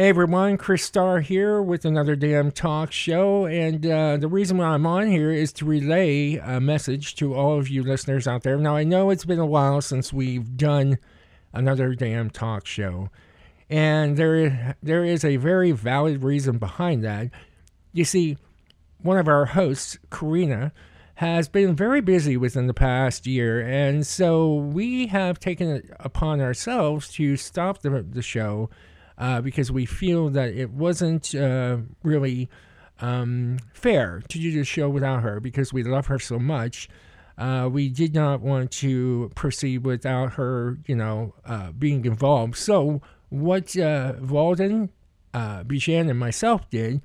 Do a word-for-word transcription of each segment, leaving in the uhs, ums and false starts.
Hey everyone, Chris Starr here with another damn talk show, and uh, the reason why I'm on here is to relay a message to all of you listeners out there. Now I know it's been a while since we've done another damn talk show, and there, there is a very valid reason behind that. You see, one of our hosts, Karina, has been very busy within the past year, and so we have taken it upon ourselves to stop the, the show Uh, because we feel that it wasn't uh, really um, fair to do the show without her, because we love her so much. Uh, we did not want to proceed without her, you know, uh, being involved. So what uh, Walden, uh, Bijan, and myself did,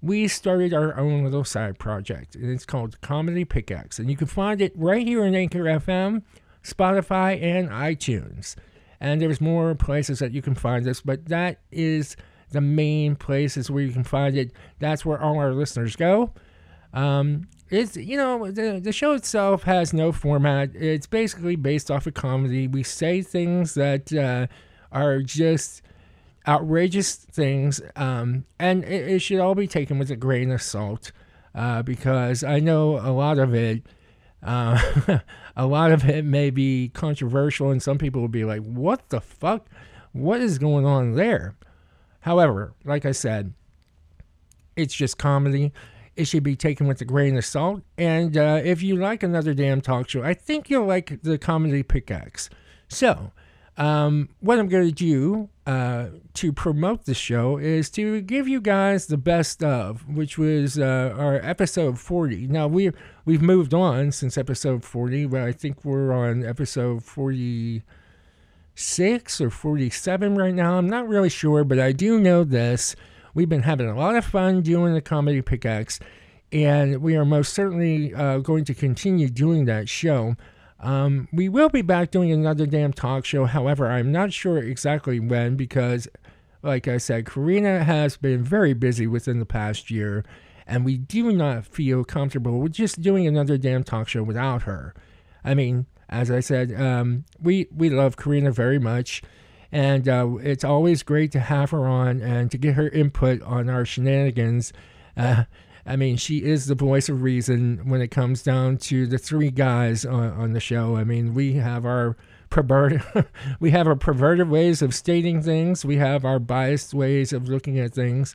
we started our own little side project, and it's called Comedy Pickaxe. And you can find it right here in Anchor F M, Spotify, and iTunes. And there's more places that you can find us, but that is the main places where you can find it. That's where all our listeners go. Um, it's, you know, the, the show itself has no format. It's basically based off of comedy. We say things that uh, are just outrageous things, um, and it, it should all be taken with a grain of salt, uh, because I know a lot of it, Uh, a lot of it may be controversial, and some people will be like, what the fuck? What is going on there? However, like I said, it's just comedy. It should be taken with a grain of salt. And uh, if you like another damn talk show, I think you'll like the Comedy Pickaxe. So, um, what I'm going to do uh, to promote the show is to give you guys the best of, which was uh, our episode forty. Now, we, we've moved on since episode forty, but I think we're on episode forty-six or forty-seven right now. I'm not really sure, but I do know this. We've been having a lot of fun doing the Comedy Pickaxe, and we are most certainly uh, going to continue doing that show. Um, we will be back doing another damn talk show. However, I'm not sure exactly when, because, like I said, Karina has been very busy within the past year, and we do not feel comfortable with just doing another damn talk show without her. I mean, as I said, um, we, we love Karina very much, and uh, it's always great to have her on and to get her input on our shenanigans. Uh, I mean, she is the voice of reason when it comes down to the three guys on, on the show. I mean, we have our perverted, we have our perverted ways of stating things. We have our biased ways of looking at things.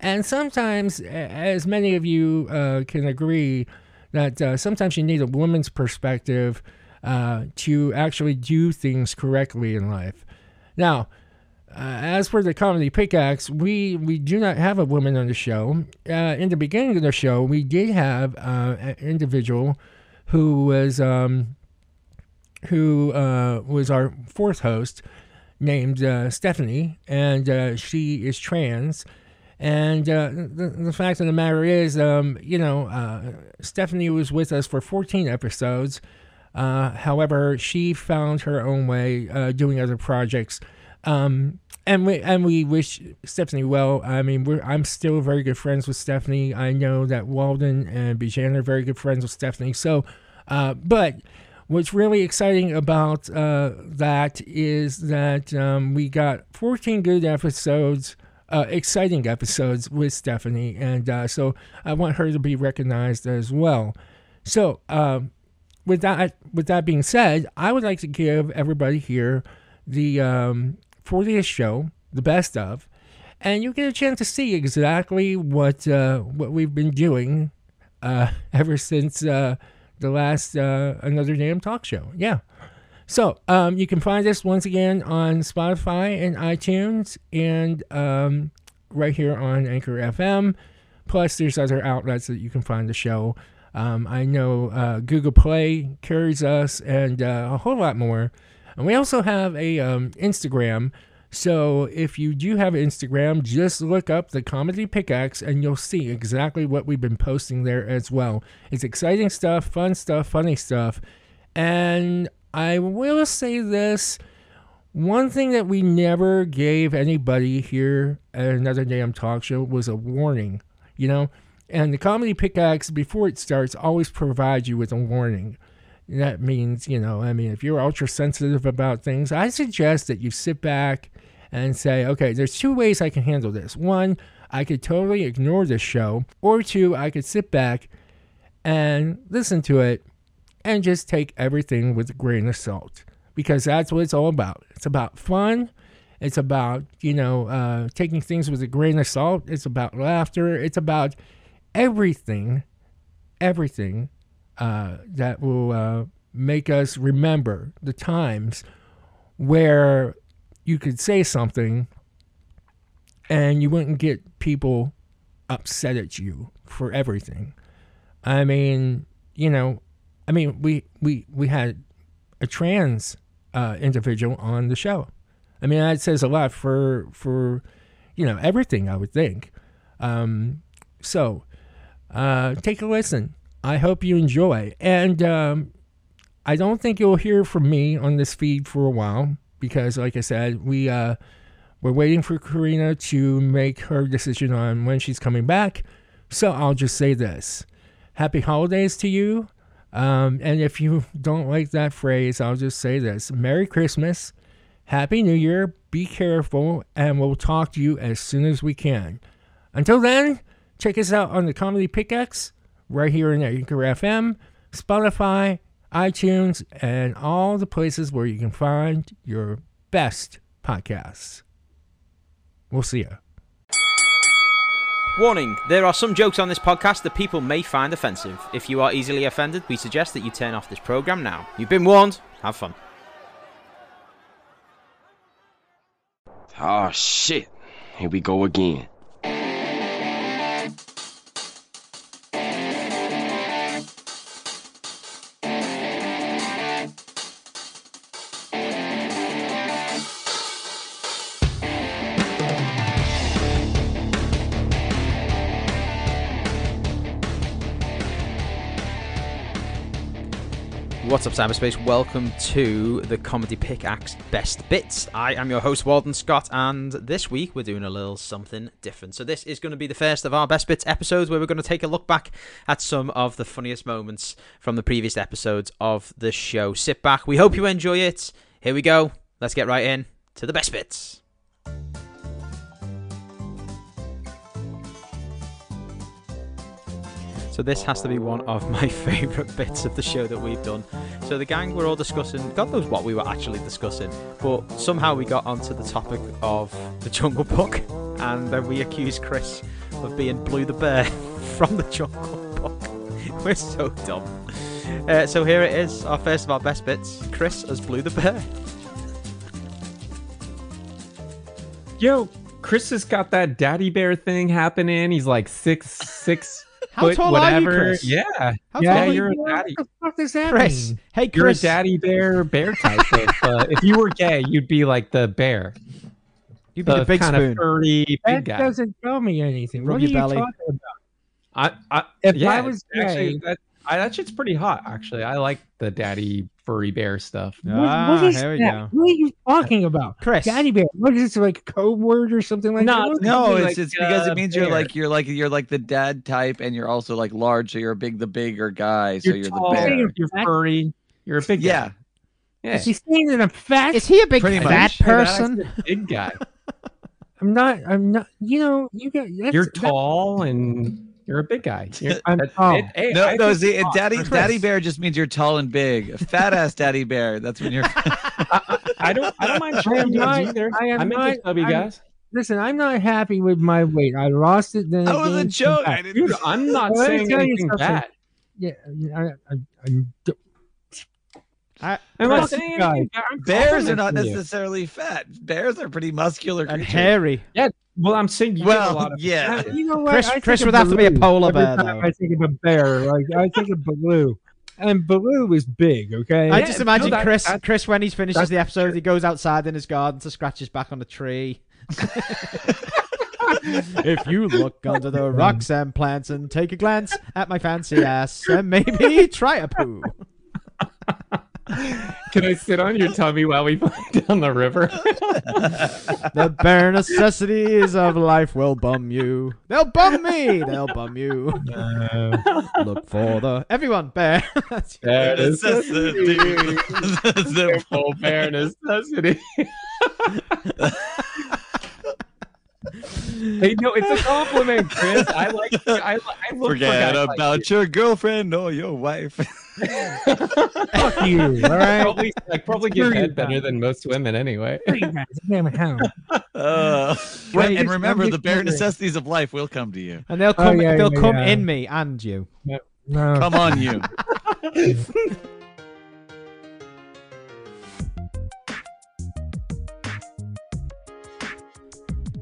And sometimes, as many of you uh, can agree, that uh, sometimes you need a woman's perspective uh, to actually do things correctly in life. Now, Uh, as for the Comedy Pickaxe, we, we do not have a woman on the show. Uh, in the beginning of the show, we did have uh, an individual who was um, who uh, was our fourth host, named uh, Stephanie, and uh, she is trans. And uh, the, the fact of the matter is, um, you know, uh, Stephanie was with us for fourteen episodes. Uh, however, she found her own way uh, doing other projects. Um, And we and we wish Stephanie well. I mean, we're, I'm still very good friends with Stephanie. I know that Walden and Bijan are very good friends with Stephanie. So, uh, but what's really exciting about uh, that is that um, we got fourteen good episodes, uh, exciting episodes with Stephanie, and uh, so I want her to be recognized as well. So, uh, with that with that being said, I would like to give everybody here the Um, fortieth show, the best of, and you get a chance to see exactly what uh, what we've been doing uh, ever since uh, the last uh, Another Damn Talk Show. Yeah. So um, you can find us once again on Spotify and iTunes, and um, right here on Anchor F M. Plus, there's other outlets that you can find the show. Um, I know uh, Google Play carries us, and uh, a whole lot more. And we also have a um, Instagram, so if you do have Instagram, just look up the Comedy Pickaxe, and you'll see exactly what we've been posting there as well. It's exciting stuff, fun stuff, funny stuff, and I will say this, one thing that we never gave anybody here at Another Damn Talk Show was a warning, you know, and the Comedy Pickaxe, before it starts, always provides you with a warning. That means, you know, I mean, if you're ultra sensitive about things, I suggest that you sit back and say, okay, there's two ways I can handle this. One, I could totally ignore this show, or two, I could sit back and listen to it and just take everything with a grain of salt, because that's what it's all about. It's about fun. It's about, you know, uh, taking things with a grain of salt. It's about laughter. It's about everything, everything uh, that will uh, make us remember the times where you could say something and you wouldn't get people upset at you for everything. I mean, you know, I mean, we we, we had a trans uh, individual on the show. I mean, that says a lot for, for you know, everything, I would think. Um, so uh, take a listen. I hope you enjoy. And um, I don't think you'll hear from me on this feed for a while because, like I said, we, uh, we're waiting for Karina to make her decision on when she's coming back. So I'll just say this. Happy holidays to you. Um, and if you don't like that phrase, I'll just say this. Merry Christmas. Happy New Year, be careful, and we'll talk to you as soon as we can. Until then, check us out on the Comedy Pickaxe, right here in Anchor F M, Spotify, iTunes, and all the places where you can find your best podcasts. We'll see ya. Warning, there are some jokes on this podcast that people may find offensive. If you are easily offended, we suggest that you turn off this program now. You've been warned. Have fun. Oh shit, here we go again. What's up, cyberspace? Welcome to the Comedy Pickaxe Best Bits. I am your host, Walden Scott, and this week we're doing a little something different. So this is going to be the first of our Best Bits episodes where we're going to take a look back at some of the funniest moments from the previous episodes of the show. Sit back. We hope you enjoy it. Here we go. Let's get right in to the Best Bits. So this has to be one of my favourite bits of the show that we've done. So the gang were all discussing, God knows what we were actually discussing, but somehow we got onto the topic of the Jungle Book, and then we accused Chris of being Blue the Bear from the Jungle Book. We're so dumb. Uh, so here it is, our first of our best bits, Chris as Blue the Bear. Yo, Chris has got that daddy bear thing happening. He's like six, six... How but tall whatever. Are you, Chris? Yeah. How yeah, tall you're you? A daddy. What the fuck is that? Chris. Mean? Hey, Chris. You're a daddy bear, bear type. Of, uh, if you were gay, you'd be like the bear. You'd be the, the big kind spoon. Of furry big that guy. That doesn't tell me anything. What, what are you belly? Talking about? I, I, if yeah, I was gay. Actually, that, I, that shit's pretty hot, actually. I like the daddy furry bear stuff. Ah, what, what is that? Go. What are you talking about, Chris? Daddy bear. What is this, like a code word or something like no, that? No, no, it's like, it's uh, because it means bear. you're like you're like you're like the dad type, and you're also like large, so you're a big the bigger guy, so you're, you're tall, the bear. You're furry. You're a big yeah. guy. Yeah. Is he saying that I'm fat? Is he a big Pretty fat much. person? Yeah, big guy. I'm not. I'm not. You know. You got. You're tall that, and. You're a big guy. You're, I'm tall. It, it, no, I no, see, tall. Daddy, daddy bear just means you're tall and big. A fat ass daddy bear. That's when you're. I, I don't. I don't mind trying either. I am I'm not. Chubby guys. Listen, I'm not happy with my weight. I lost it. Then I was a joke. I didn't, Dude, I'm not well, saying anything bad. Yeah, I. I, I, I I, am I saying guy, bears are not necessarily you. fat. Bears are pretty muscular creatures. And hairy. Yeah. Well, I'm saying you well, a lot of yeah. Fat. You know what? Chris, Chris would have to be a polar bear. Though. I think of a bear. Like I think of Baloo, and Baloo is big. Okay. I yeah, just imagine no, that, Chris. That, Chris, when he finishes the episode, true. he goes outside in his garden to scratch his back on a tree. If you look under the rocks and plants and take a glance at my fancy ass, and maybe try a poo. Can I sit on your tummy while we fly down the river? The bare necessities of life will bum you. They'll bum me. They'll bum you. Uh, Look for the... Everyone, bear. Bare necessities. The full bare necessity. Hey, no, it's a compliment, Chris. I like. I, I look Forget for about like your you. girlfriend or your wife. Fuck you. All right. Probably, I probably give head better than most women anyway. Damn it, how? Uh, right, and remember, the bare necessities of life will come to you, and they'll come. Oh, yeah, they'll yeah, come yeah. in me and you. No, no. Come on, you.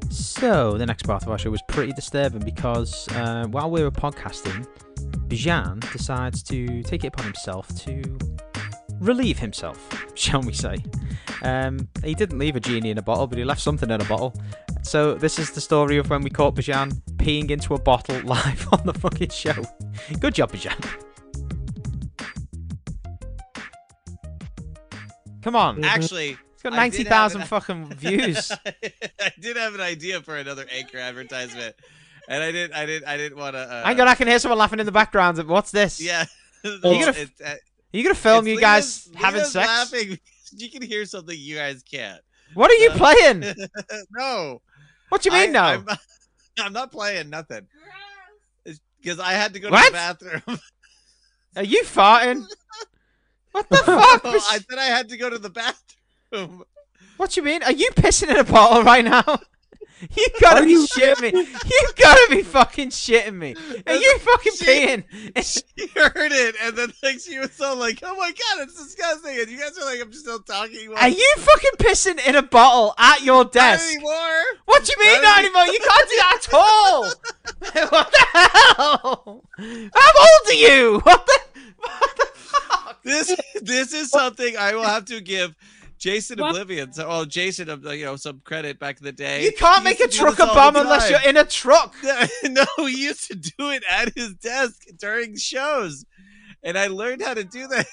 So the next part of our show was pretty disturbing because uh, while we were podcasting, Bijan decides to take it upon himself to relieve himself, shall we say. Um, he didn't leave a genie in a bottle, but he left something in a bottle. So this is the story of when we caught Bijan peeing into a bottle live on the fucking show. Good job, Bijan. Come on. Actually... It's got ninety thousand an... fucking views. I did have an idea for another Anchor advertisement, and I didn't, I didn't, I didn't want to. Uh... Hang on, I can hear someone laughing in the background. What's this? Yeah, well, are you gonna, it, uh, are you gonna film you guys Lena's, having Lena's sex? Laughing. You can hear something you guys can't. What are you uh, playing? No. What do you mean? I, no, I'm, I'm not playing nothing. Because I had to go what? to the bathroom. Are you farting? What the fuck? Well, I said I had to go to the bathroom. What do you mean? Are you pissing in a bottle right now? You gotta be shitting me. You gotta be fucking shitting me. Are you fucking she, peeing? She heard it, and then like she was so like, oh my god, it's disgusting. And you guys are like, I'm still talking. Are you fucking pissing in a bottle at your desk? Not anymore. What do you mean not anymore? You can't do that at all. What the hell? How old are you? What the? What the fuck? This this is something I will have to give Jason what? Oblivion. So, oh, Jason, you know, some credit back in the day. You can't make a trucker bomb unless you're in a truck. No, he used to do it at his desk during shows. And I learned how to do that.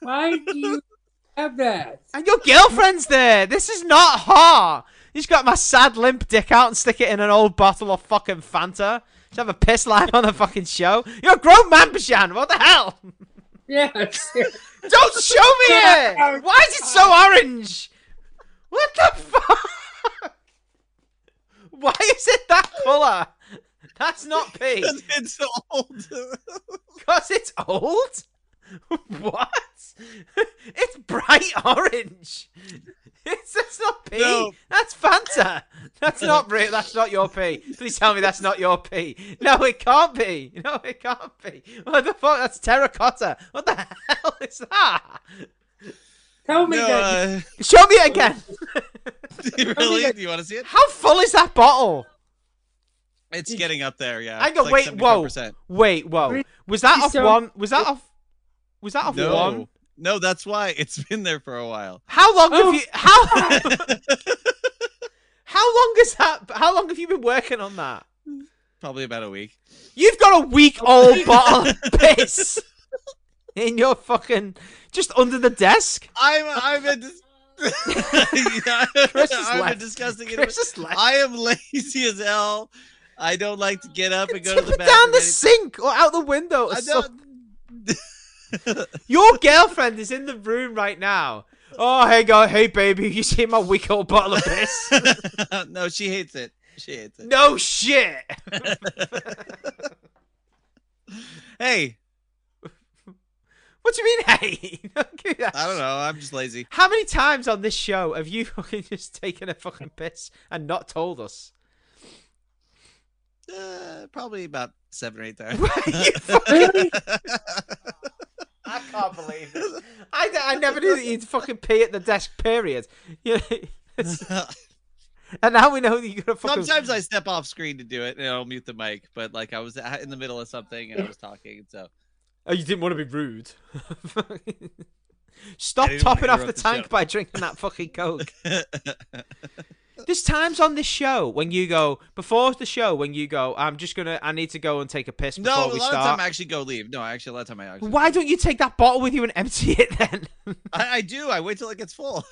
Why do you have that? And your girlfriend's there. This is not hard. He's got my sad limp dick out and stick it in an old bottle of fucking Fanta. Just have a piss live on the fucking show. You're a grown man, Bijan. What the hell? Yeah. Don't show me it! Why is it so orange? What the fuck? Why is it that colour? That's not pink. Because it's old. Because it's old? What? It's bright orange. It's that's not pee. No. That's Fanta. That's not real. That's not your pee. Please tell me that's not your pee. No, it can't be. No, it can't be. What the fuck? That's terracotta. What the hell is that? Tell me no, that. Uh... Show me it again. Really? Do you want to see it? How full is that bottle? It's getting up there. Yeah. I go. Like wait. seventy-five percent. Whoa. Wait. Whoa. Was that off so... one? Was that off? Was that off no. one? No, that's why it's been there for a while. How long oh. have you how How long is that how long have you been working on that? Probably about a week. You've got a week old bottle of piss in your fucking just under the desk. I'm I'm a dis- yeah, I'm left. a disgusting I am lazy as hell. I don't like to get up and go to the bathroom. Down the sink or out the window. Or I don't... Your girlfriend is in the room right now. Oh, hey, go, hey, baby, you see my weak old bottle of piss? No, she hates it. She hates it. No shit. Hey. What do you mean, hey? Don't do that. I don't know. I'm just lazy. How many times on this show have you fucking just taken a fucking piss and not told us? Uh, probably about seven or eight times. You fucking... I can't believe this. I, I never knew that you'd fucking pee at the desk, period. You know, and now we know that you're going to fucking... Sometimes I step off screen to do it, and I'll mute the mic, but like I was in the middle of something, and I was talking, so... Oh, you didn't want to be rude. Stop topping off the, the tank show. By drinking that fucking Coke. There's times on this show when you go, before the show, when you go, I'm just going to, I need to go and take a piss before no, we start. No, a lot of time I actually go leave. No, actually, a lot of time I actually Why leave. Don't you take that bottle with you and empty it then? I, I do. I wait till it gets full.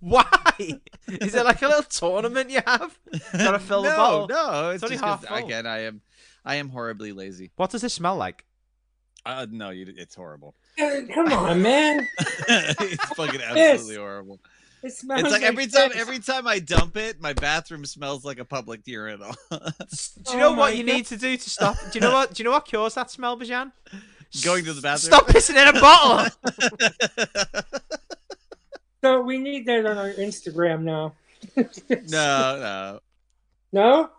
Why? Is it like a little tournament you have? Got to fill no, the bottle? No, no. It's, it's only half full. Again, I am, I am horribly lazy. What does this smell like? Uh, no, you, it's horrible. Come on, man. It's fucking absolutely horrible. It smells it's like, like every time every time I dump it, my bathroom smells like a public urinal. Do you know oh what you God. need to do to stop? Do you know what? Do you know what cures that smell, Bijan? Going to the bathroom. Stop pissing in a bottle. So we need that on our Instagram now. no, no, no.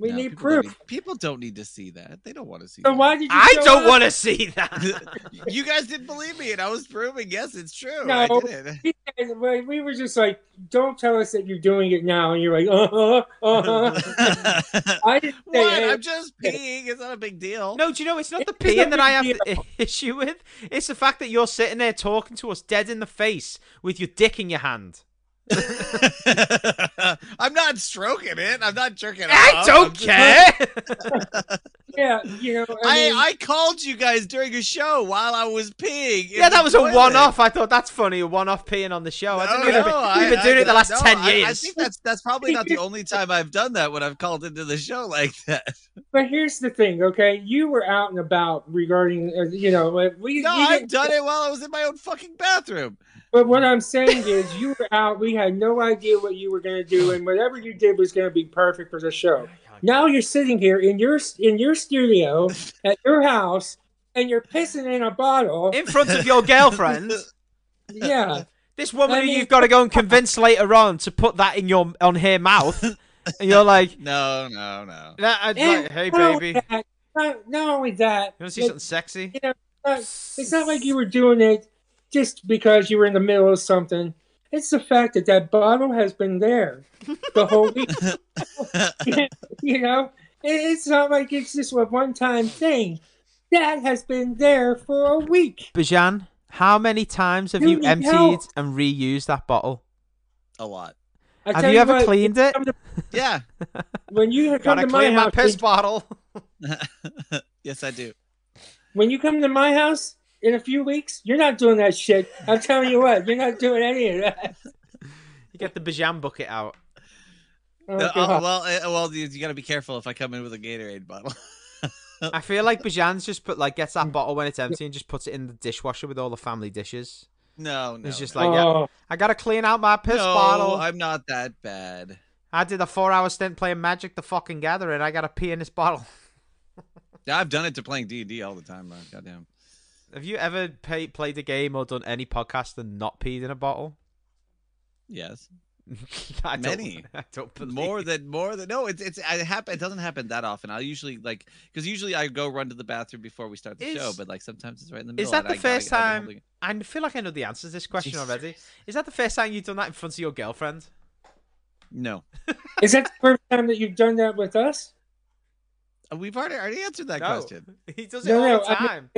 We no, need people proof. Don't need, people don't need to see that. They don't want to see so that. Why did you I don't want to see that. You guys didn't believe me, and I was proving, yes, it's true. No, I didn't. Guys, we were just like, don't tell us that you're doing it now. And you're like, uh-huh, uh-huh. I didn't say what? Hey, I'm just peeing. It's not a big deal. No, do you know, it's not the it's peeing that I have an issue with. It's the fact that you're sitting there talking to us dead in the face with your dick in your hand. I'm not stroking it. I'm not jerking it. I off. don't care. Yeah, you know. I, mean... I I called you guys during a show while I was peeing. Yeah, that was toilet. a one-off. I thought that's funny. A one-off peeing on the show. No, I don't know. We've no, been I, doing I, it the last no, ten years. I, I think that's that's probably not the only time I've done that when I've called into the show like that. But here's the thing, okay? You were out and about regarding, uh, you know, we. No, we I've done it while I was in my own fucking bathroom. But what I'm saying is, you were out. We had no idea what you were going to do, and whatever you did was going to be perfect for the show. Now you're sitting here in your in your studio at your house, and you're pissing in a bottle in front of your girlfriend. Yeah, this woman I mean, who you've got to go and convince later on to put that in your on her mouth, and you're like, no, no, no. I'd like, hey, not baby. That, not, not only that. You want to see it, something sexy? You know, it's not, it's not like you were doing it just because you were in the middle of something. It's the fact that that bottle has been there the whole week. You know, it's not like it's just a one-time thing. That has been there for a week. Bijan, how many times have you, you emptied help. and reused that bottle? A lot. I have you, you ever what, cleaned it? To, yeah. When you have come to my house, my piss bottle. Yes, I do. When you come to my house. In a few weeks, you're not doing that shit. I'm telling you what, you're not doing any of that. You get the Bijan bucket out. Oh, no, oh, well, uh, well, you, you got to be careful if I come in with a Gatorade bottle. I feel like Bijan's just put like gets that bottle when it's empty and just puts it in the dishwasher with all the family dishes. No, no, it's just no. like oh. yeah, I got to clean out my piss no, bottle. I'm not that bad. I did a four-hour stint playing Magic: The Fucking Gathering. I got to pee in this bottle. Yeah, I've done it to playing D and D all the time, man. Goddamn. Have you ever pay, played a game or done any podcast and not peed in a bottle? Yes, I many. Don't, I don't believe. More than more than no. It's it's it happen. It doesn't happen that often. I usually like because usually I go run to the bathroom before we start the is, show, but like sometimes it's right in the middle. Is that the I, first I, I, time? I, really... I feel like I know the answer to this question Jesus. already. Is that the first time you've done that in front of your girlfriend? No. Is that the first time that you've done that with us? We've already already answered that no. question. He does it no, all no, the time. I mean,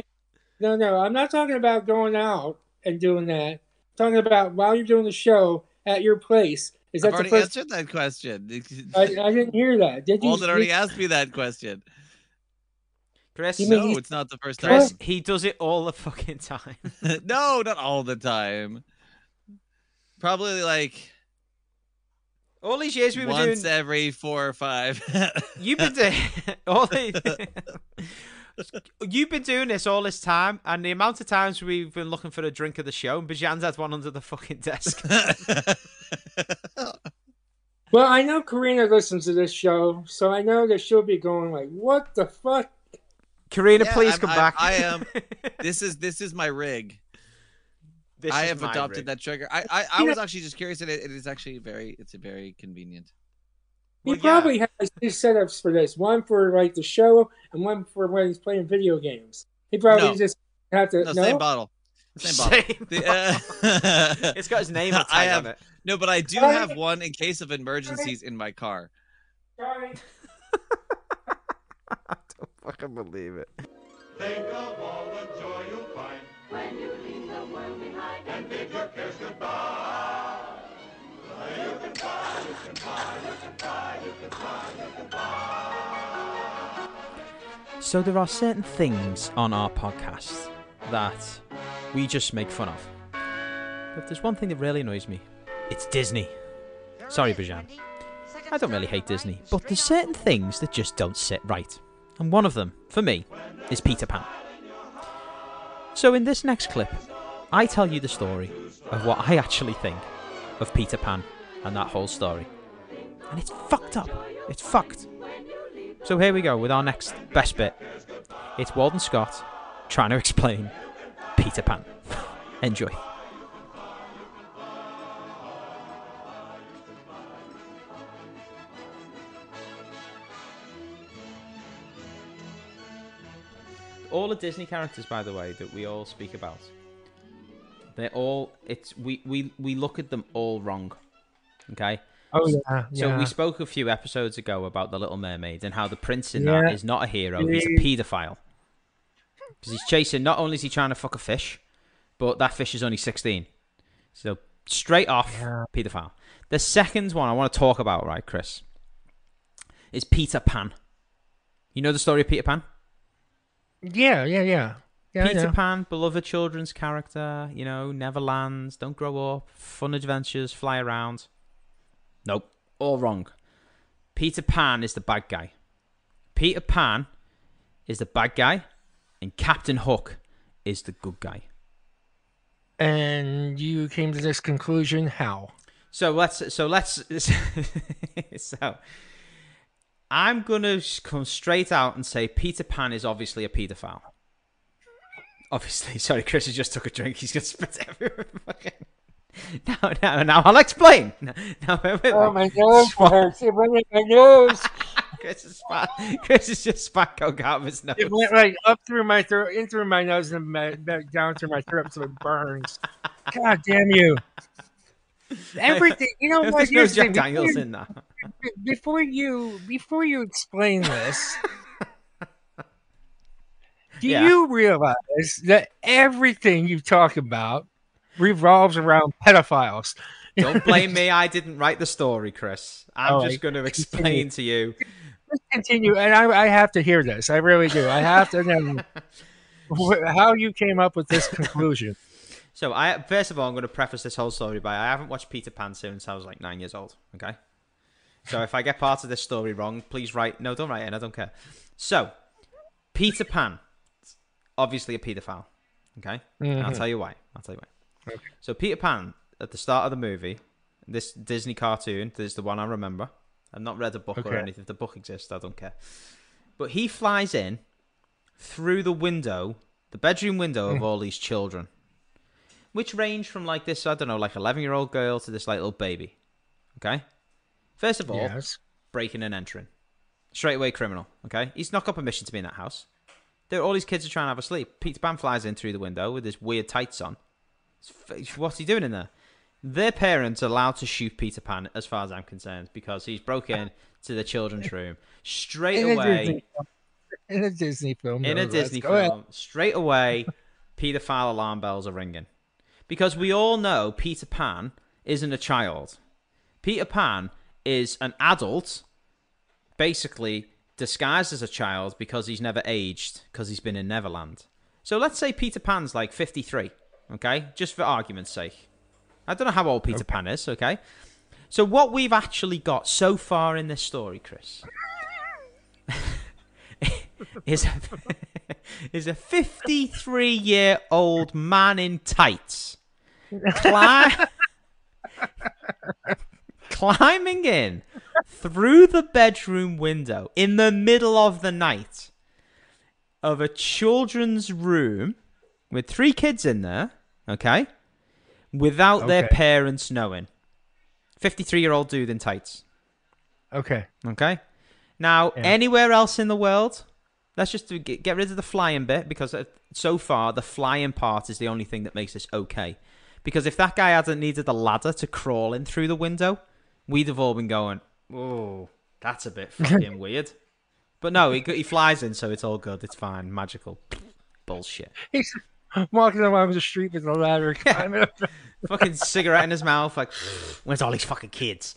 No, no, I'm not talking about going out and doing that. I'm talking about while you're doing the show at your place. Is that I've already the first... answered that question. I, I didn't hear that. Did you? Walden already asked me that question. Chris, you no, it's not the first Chris, time. He does it all the fucking time. No, not all the time. Probably like... All these years we were doing... Once every four or five. You've been doing... all these... You've been doing this all this time, and the amount of times we've been looking for a drink of the show, and Bijan's had one under the fucking desk. Well, I know Karina listens to this show, so I know that she'll be going like, "What the fuck?" Karina, yeah, please I'm, come I'm, back. I am. This is this is my rig. This I have adopted rig. that trigger. I I, I was know, actually just curious, and it, it is actually very it's a very convenient. He well, probably yeah. has two setups for this. One for like the show and one for when he's playing video games. He probably no. just have to... No, no? Same bottle. Same bottle. Same the, uh... It's got his name on I have... it. No, but I do Sorry. have one in case of emergencies Sorry. in my car. Sorry. I don't fucking believe it. Think of all the joy you'll find when you leave the world behind and bid your cares goodbye. You can fly, you can fly, you can fly, you can fly, you can fly. So there are certain things on our podcast that we just make fun of. But if there's one thing that really annoys me, it's Disney. Sorry, Bijan. I don't really hate Disney, but there's certain things that just don't sit right. And one of them, for me, is Peter Pan. So in this next clip, I tell you the story of what I actually think of Peter Pan and that whole story. And it's fucked up. It's fucked. So here we go with our next best bit. It's Walden Scott trying to explain Peter Pan. Enjoy. All the Disney characters, by the way, that we all speak about, they're all, it's, we, we, we look at them all wrong. Okay? Oh, yeah. So yeah. We spoke a few episodes ago about The Little Mermaid and how the prince in yeah. that is not a hero, he's a paedophile. Because he's chasing, not only is he trying to fuck a fish, but that fish is only sixteen. So straight off, yeah. paedophile. The second one I want to talk about, right, Chris, is Peter Pan. You know the story of Peter Pan? Yeah, yeah, yeah. yeah Peter Pan, beloved children's character, you know, Neverland, don't grow up, fun adventures, fly around. Nope, all wrong. Peter Pan is the bad guy. Peter Pan is the bad guy, and Captain Hook is the good guy. And you came to this conclusion how? So let's. So let's. so I'm gonna come straight out and say Peter Pan is obviously a paedophile. Obviously, sorry, Chris has just took a drink. He's gonna spit everywhere. Now, now, now, I'll explain. Now, now, wait, wait, oh, my nose hurts. It went in my nose. Chris is spat. Chris is just spat coke out of his nose. It went right up through my throat, in through my nose, and back down through my throat, so it burns. God damn you. Everything, you know what? No Jack Daniels before, in that. Before you, before you explain this, do yeah. you realize that everything you talk about revolves around pedophiles? Don't blame me. I didn't write the story, Chris. I'm oh, just going to explain continue. to you. Just continue, and I, I have to hear this. I really do. I have to know how you came up with this conclusion. So, I first of all, I'm going to preface this whole story by I haven't watched Peter Pan since I was like nine years old. Okay, so if I get part of this story wrong, please write. No, don't write it in. I don't care. So, Peter Pan, obviously a paedophile. Okay, mm-hmm. I'll tell you why. I'll tell you why. Okay. So Peter Pan, at the start of the movie, this Disney cartoon, there's the one I remember. I've not read a book okay. or anything. If the book exists, I don't care. But he flies in through the window, the bedroom window of all these children, which range from like this, I don't know, like eleven-year-old girl to this like little baby. Okay? First of all, yes. breaking and entering. Straight away criminal. Okay? He's not got permission to be in that house. They're, all these kids are trying to have a sleep. Peter Pan flies in through the window with his weird tights on. What's he doing in there? Their parents are allowed to shoot Peter Pan, as far as I'm concerned, because he's broke in to the children's room straight in away. A in a Disney film. In no, a Disney film. Ahead. Straight away, paedophile alarm bells are ringing. Because we all know Peter Pan isn't a child. Peter Pan is an adult, basically disguised as a child because he's never aged, because he's been in Neverland. So let's say Peter Pan's like fifty-three. Okay, just for argument's sake. I don't know how old Peter okay. Pan is, okay? So what we've actually got so far in this story, Chris, is a, is a fifty-three-year-old man in tights cli- climbing in through the bedroom window in the middle of the night of a children's room with three kids in there, okay, without okay. their parents knowing. fifty-three-year-old dude in tights. Okay. Okay? Now, yeah. anywhere else in the world, let's just get rid of the flying bit, because so far, the flying part is the only thing that makes this okay. Because if that guy hadn't needed a ladder to crawl in through the window, we'd have all been going, oh, that's a bit fucking weird. But no, he, he flies in, so it's all good. It's fine. Magical. Bullshit. He's walking along the street with a ladder, climbing up. Fucking cigarette in his mouth, like, where's all these fucking kids?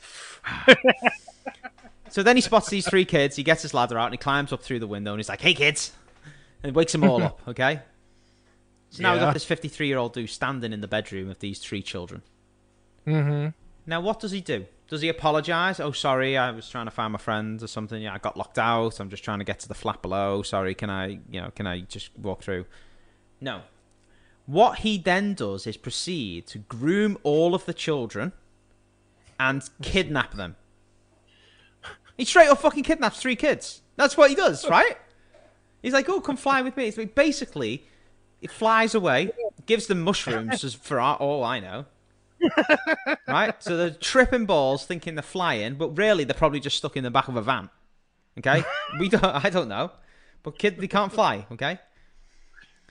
So then he spots these three kids, he gets his ladder out, and he climbs up through the window, and he's like, hey, kids! And wakes them all up, okay? So now yeah. we've got this fifty-three-year-old dude standing in the bedroom of these three children. Mm-hmm. Now, what does he do? Does he apologise? Oh, sorry, I was trying to find my friend or something. Yeah, I got locked out. I'm just trying to get to the flat below. Sorry, can I, you know, can I just walk through? No. What he then does is proceed to groom all of the children and kidnap them. He straight up fucking kidnaps three kids. That's what he does, right? He's like, oh, come fly with me. So basically, he flies away, gives them mushrooms for all I know. Right? So they're tripping balls thinking they're flying, but really they're probably just stuck in the back of a van. Okay? We don't, I don't know. But kid, they can't fly, okay?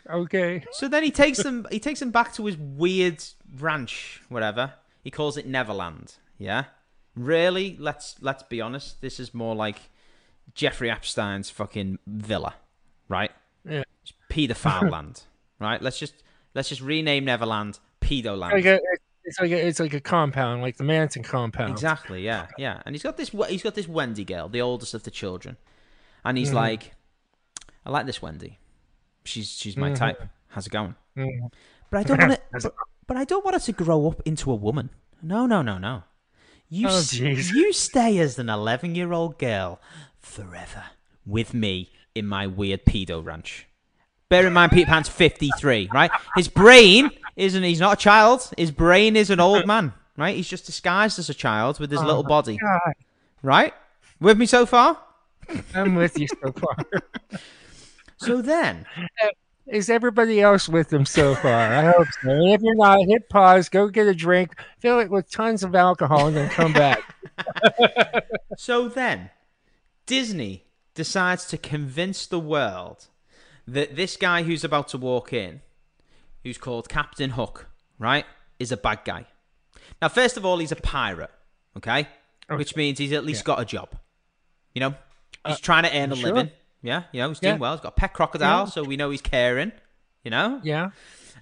Okay. So then he takes them he takes them back to his weird ranch, whatever. He calls it Neverland. Yeah? Really, let's let's be honest, this is more like Jeffrey Epstein's fucking villa, right? Yeah. It's pedophile land. Right? Let's just let's just rename Neverland Pedoland. Okay. It's like a, it's like a compound, like the Manson compound. Exactly, yeah, yeah. And he's got this he's got this Wendy girl, the oldest of the children, and he's mm-hmm. like, I like this Wendy, she's she's my mm-hmm. type. How's it going? Mm-hmm. But I don't want but, but I don't want her to grow up into a woman. No, no, no, no. You oh, geez. you stay as an eleven-year-old girl forever with me in my weird pedo ranch. Bear in mind, Pete Pan's fifty-three, right? His brain isn't, he's not a child. His brain is an old man, right? He's just disguised as a child with his oh little body. God. Right? With me so far? I'm with you so far. So then. Is everybody else with them so far? I hope so. And if you're not, hit pause, go get a drink, fill it with tons of alcohol, and then come back. So then, Disney decides to convince the world that this guy who's about to walk in, who's called Captain Hook, right, is a bad guy. Now, first of all, he's a pirate, okay? okay. Which means he's at least yeah. got a job. You know, he's uh, trying to earn a sure. living. Yeah, you know, he's doing yeah. well. He's got a pet crocodile, yeah. so we know he's caring, you know? Yeah.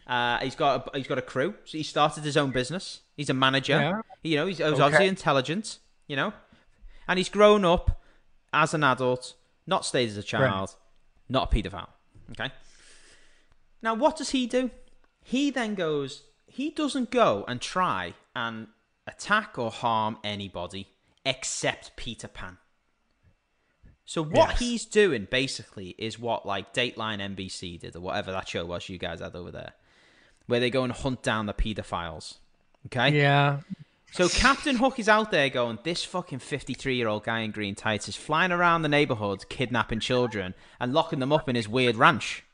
Uh, he's got a, he's got a crew. So he started his own business. He's a manager. Yeah. You know, he's, he's okay. obviously intelligent, you know? And he's grown up as an adult, not stayed as a child, right. not a pedophile. Okay. Now, what does he do? He then goes, he doesn't go and try and attack or harm anybody except Peter Pan. So what yes. he's doing basically is what like Dateline N B C did or whatever that show was you guys had over there, where they go and hunt down the pedophiles. Okay. Yeah. So Captain Hook is out there going, this fucking fifty-three-year-old guy in green tights is flying around the neighborhood, kidnapping children and locking them up in his weird ranch.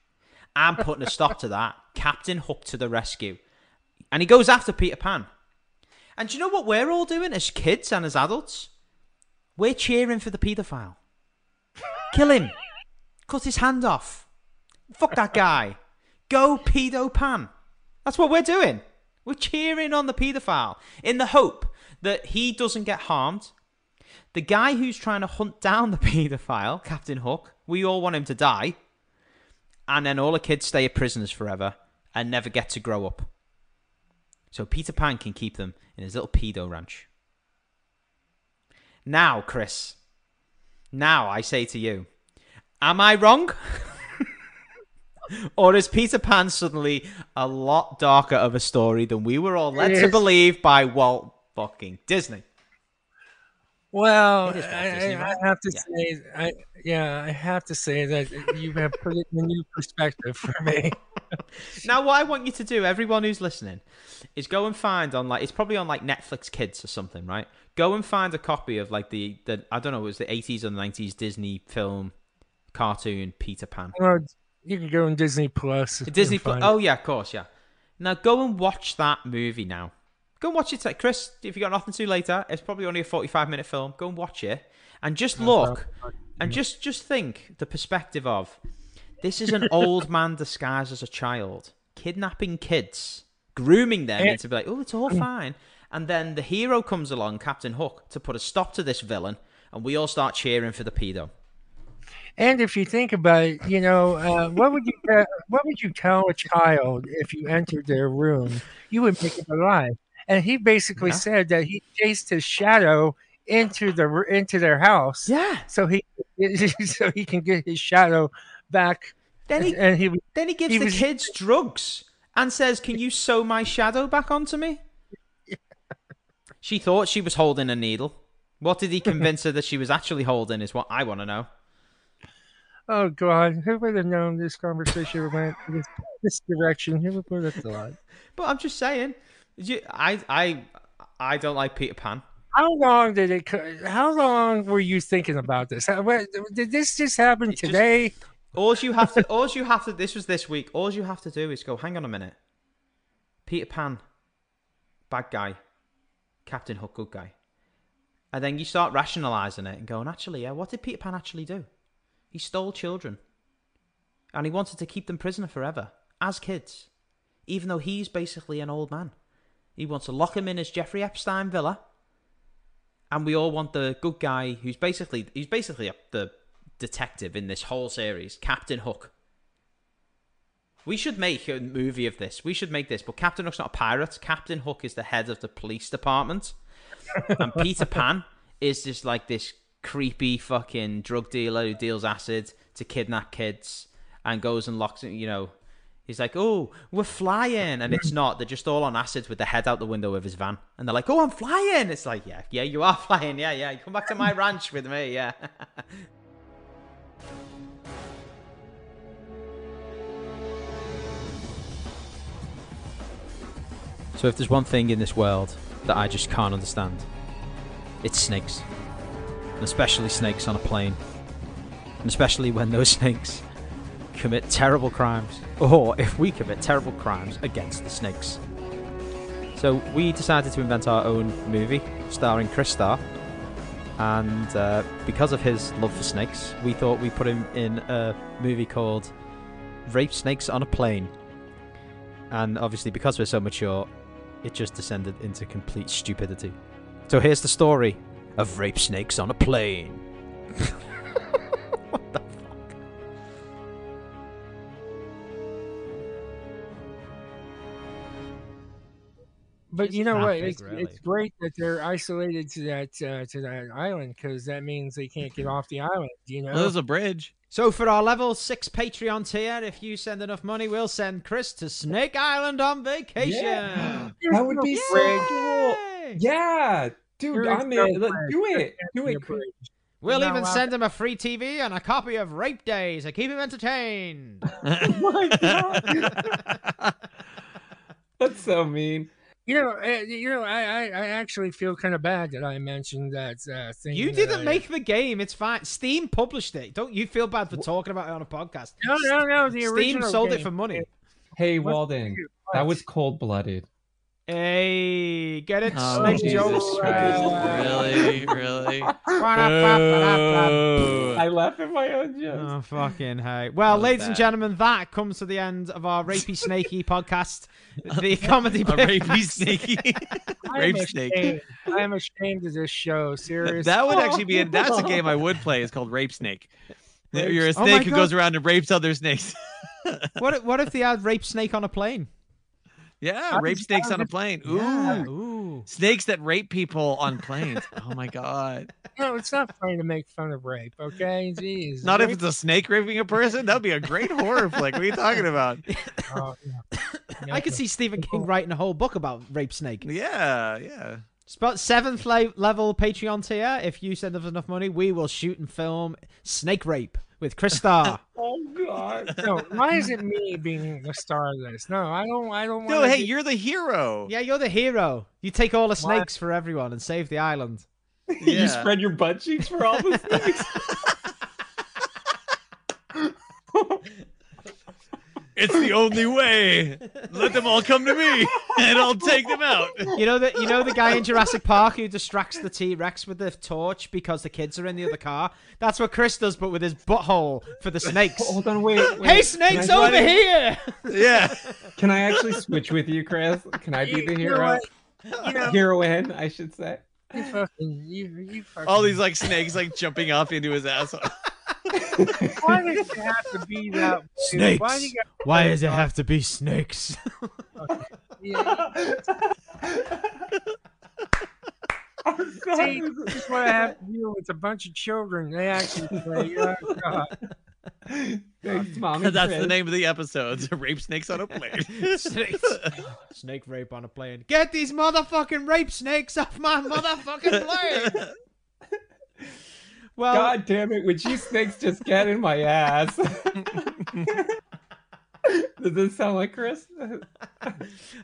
I'm putting a stop to that. Captain Hook to the rescue. And he goes after Peter Pan. And do you know what we're all doing as kids and as adults? We're cheering for the pedophile. Kill him. Cut his hand off. Fuck that guy. Go pedo Pan. That's what we're doing. We're cheering on the paedophile in the hope that he doesn't get harmed. The guy who's trying to hunt down the paedophile, Captain Hook, we all want him to die. And then all the kids stay prisoners forever and never get to grow up. So Peter Pan can keep them in his little pedo ranch. Now, Chris, now I say to you, am I wrong? Or is Peter Pan suddenly a lot darker of a story than we were all led to believe by Walt fucking Disney? Well, I, Disney, right? I have to yeah. say, I, yeah, I have to say that you have put it in a new perspective for me. Now, what I want you to do, everyone who's listening, is go and find on like it's probably on like Netflix Kids or something, right? Go and find a copy of like the, the I don't know, it was the eighties or the nineties Disney film cartoon Peter Pan. Well, you can go on Disney Plus. Disney Plus. Oh, yeah, of course, yeah. Now, go and watch that movie now. Go and watch it. T- Chris, if you got nothing to later, it's probably only a forty-five minute film. Go and watch it. And just look. And just, just think the perspective of, this is an old man disguised as a child, kidnapping kids, grooming them into be like, oh, it's all fine. And then the hero comes along, Captain Hook, to put a stop to this villain. And we all start cheering for the pedo. And if you think about it, you know, uh, what would you uh, what would you tell a child if you entered their room? You would make it alive. And he basically yeah. said that he chased his shadow into the into their house. Yeah. So he so he can get his shadow back. Then he and he then he gives he the was, kids drugs and says, "Can you sew my shadow back onto me?" Yeah. She thought she was holding a needle. What did he convince her that she was actually holding is what I want to know. Oh, God. Who would have known this conversation went this, this direction? Who would have thought? But I'm just saying, you, I I, I don't like Peter Pan. How long did it? How long were you thinking about this? How, did this just happen it today? Just, all you have to, all you have to. This was this week. All you have to do is go. Hang on a minute. Peter Pan, bad guy. Captain Hook, good guy. And then you start rationalising it and going, actually, yeah, what did Peter Pan actually do? He stole children. And he wanted to keep them prisoner forever, as kids. Even though he's basically an old man. He wants to lock him in his Jeffrey Epstein villa. And we all want the good guy who's basically he's basically a, the detective in this whole series, Captain Hook. We should make a movie of this. We should make this. But Captain Hook's not a pirate. Captain Hook is the head of the police department. And Peter Pan is just like this creepy fucking drug dealer who deals acid to kidnap kids and goes and locks it, you know. He's like, oh, we're flying. And it's not. They're just all on acid with their head out the window of his van. And they're like, oh, I'm flying. It's like, yeah, yeah, you are flying. Yeah, yeah. Come back to my ranch with me. Yeah. So if there's one thing in this world that I just can't understand, it's snakes. And especially snakes on a plane. And especially when those snakes commit terrible crimes. Or if we commit terrible crimes against the snakes. So we decided to invent our own movie starring Chris Starr. And uh, because of his love for snakes, we thought we'd put him in a movie called Rape Snakes on a Plane. And obviously because we're so mature, it just descended into complete stupidity. So here's the story of Rape Snakes on a Plane. What the fuck? But it's you know what? Big, it's, really. It's great that they're isolated to that uh, to that island, because that means they can't get off the island. You know, well, there's a bridge. So for our level six Patreon tier, if you send enough money, we'll send Chris to Snake Island on vacation. Yeah. That would be so cool. Yeah, dude, I'm in. Let's do it. Do it, Chris. We'll even send him a free T V and a copy of Rape Days to keep him entertained. Oh my God. That's so mean. You know, you know, I, I, I actually feel kind of bad that I mentioned that uh, thing. You didn't I... make the game. It's fine. Steam published it. Don't you feel bad for talking about it on a podcast? No, no, no. The original Steam sold game. It for money. Hey, what? Walden, that was cold-blooded. Hey, get it? Oh, snake jokes. Really, really. I laugh at my own jokes. Oh, fucking hey. Well, ladies that. and gentlemen, that comes to the end of our Rapey Snakey podcast. The comedy Rapey Snakey. Rape Snake. I am ashamed of this show. Seriously. That would actually be a, that's a game I would play. It's called Rape Snake. Rape. You're a snake oh who God. goes around and rapes other snakes. What if, what if they had Rape Snake on a plane? Yeah, rape snakes on a plane. Ooh. Yeah. Ooh. Snakes that rape people on planes. Oh, my God. No, it's not funny to make fun of rape, okay? Jeez. Not rape. If it's a snake raping a person. That would be a great horror flick. What are you talking about? Oh, yeah. Yeah. I could see Stephen King writing a whole book about Rape Snake. Yeah, yeah. Spot seventh level Patreon tier. If you send us enough money, we will shoot and film Snake Rape with Chris Starr. Oh God! No, why is it me being the star of this? No, I don't. I don't. No, hey, be... you're the hero. Yeah, you're the hero. You take all the snakes what? for everyone and save the island. Yeah. You spread your butt cheeks for all the snakes. It's the only way. Let them all come to me, and I'll take them out. You know that you know the guy in Jurassic Park who distracts the T-Rex with the torch because the kids are in the other car. That's what Chris does, but with his butthole for the snakes. Hold on, wait. wait. Hey, snakes over here! Yeah. Can I actually switch with you, Chris? Can I be the hero? You know, heroine, I should say. You fucking, you, you fucking. All these like snakes like jumping off into his asshole. Why does it have to be that way? Snakes. Why, do Why does it off? have to be snakes? Okay. Yeah. See, this is what I have to deal with a bunch of children. They actually play. Oh, God. Thanks, Mommy. That's Chris. The name of the episode. Rape Snakes on a Plane. Snakes. Snake rape on a plane. Get these motherfucking rape snakes off my motherfucking plane. Well, God damn it, would you snakes just get in my ass? Does this sound like Chris?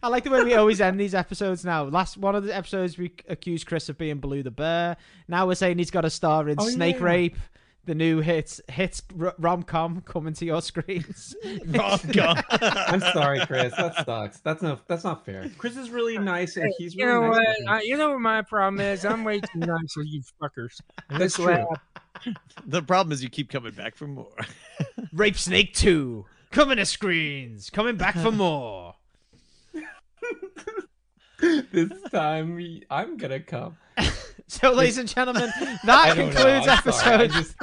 I like the way we always end these episodes now. Last one of the episodes, we accused Chris of being Baloo the bear. Now we're saying he's got a star in oh, Snake yeah. Rape, the new hits hits rom-com coming to your screens. Rom-com. I'm sorry, Chris. That sucks. That's not that's not fair. Chris is really nice, and he's you really know nice what? I, you know what my problem is? I'm way too nice for you fuckers. That's true. The problem is you keep coming back for more. Rape Snake two. Coming to screens. Coming back for more. This time, I'm going to come. So, ladies and gentlemen, that concludes episode. Just...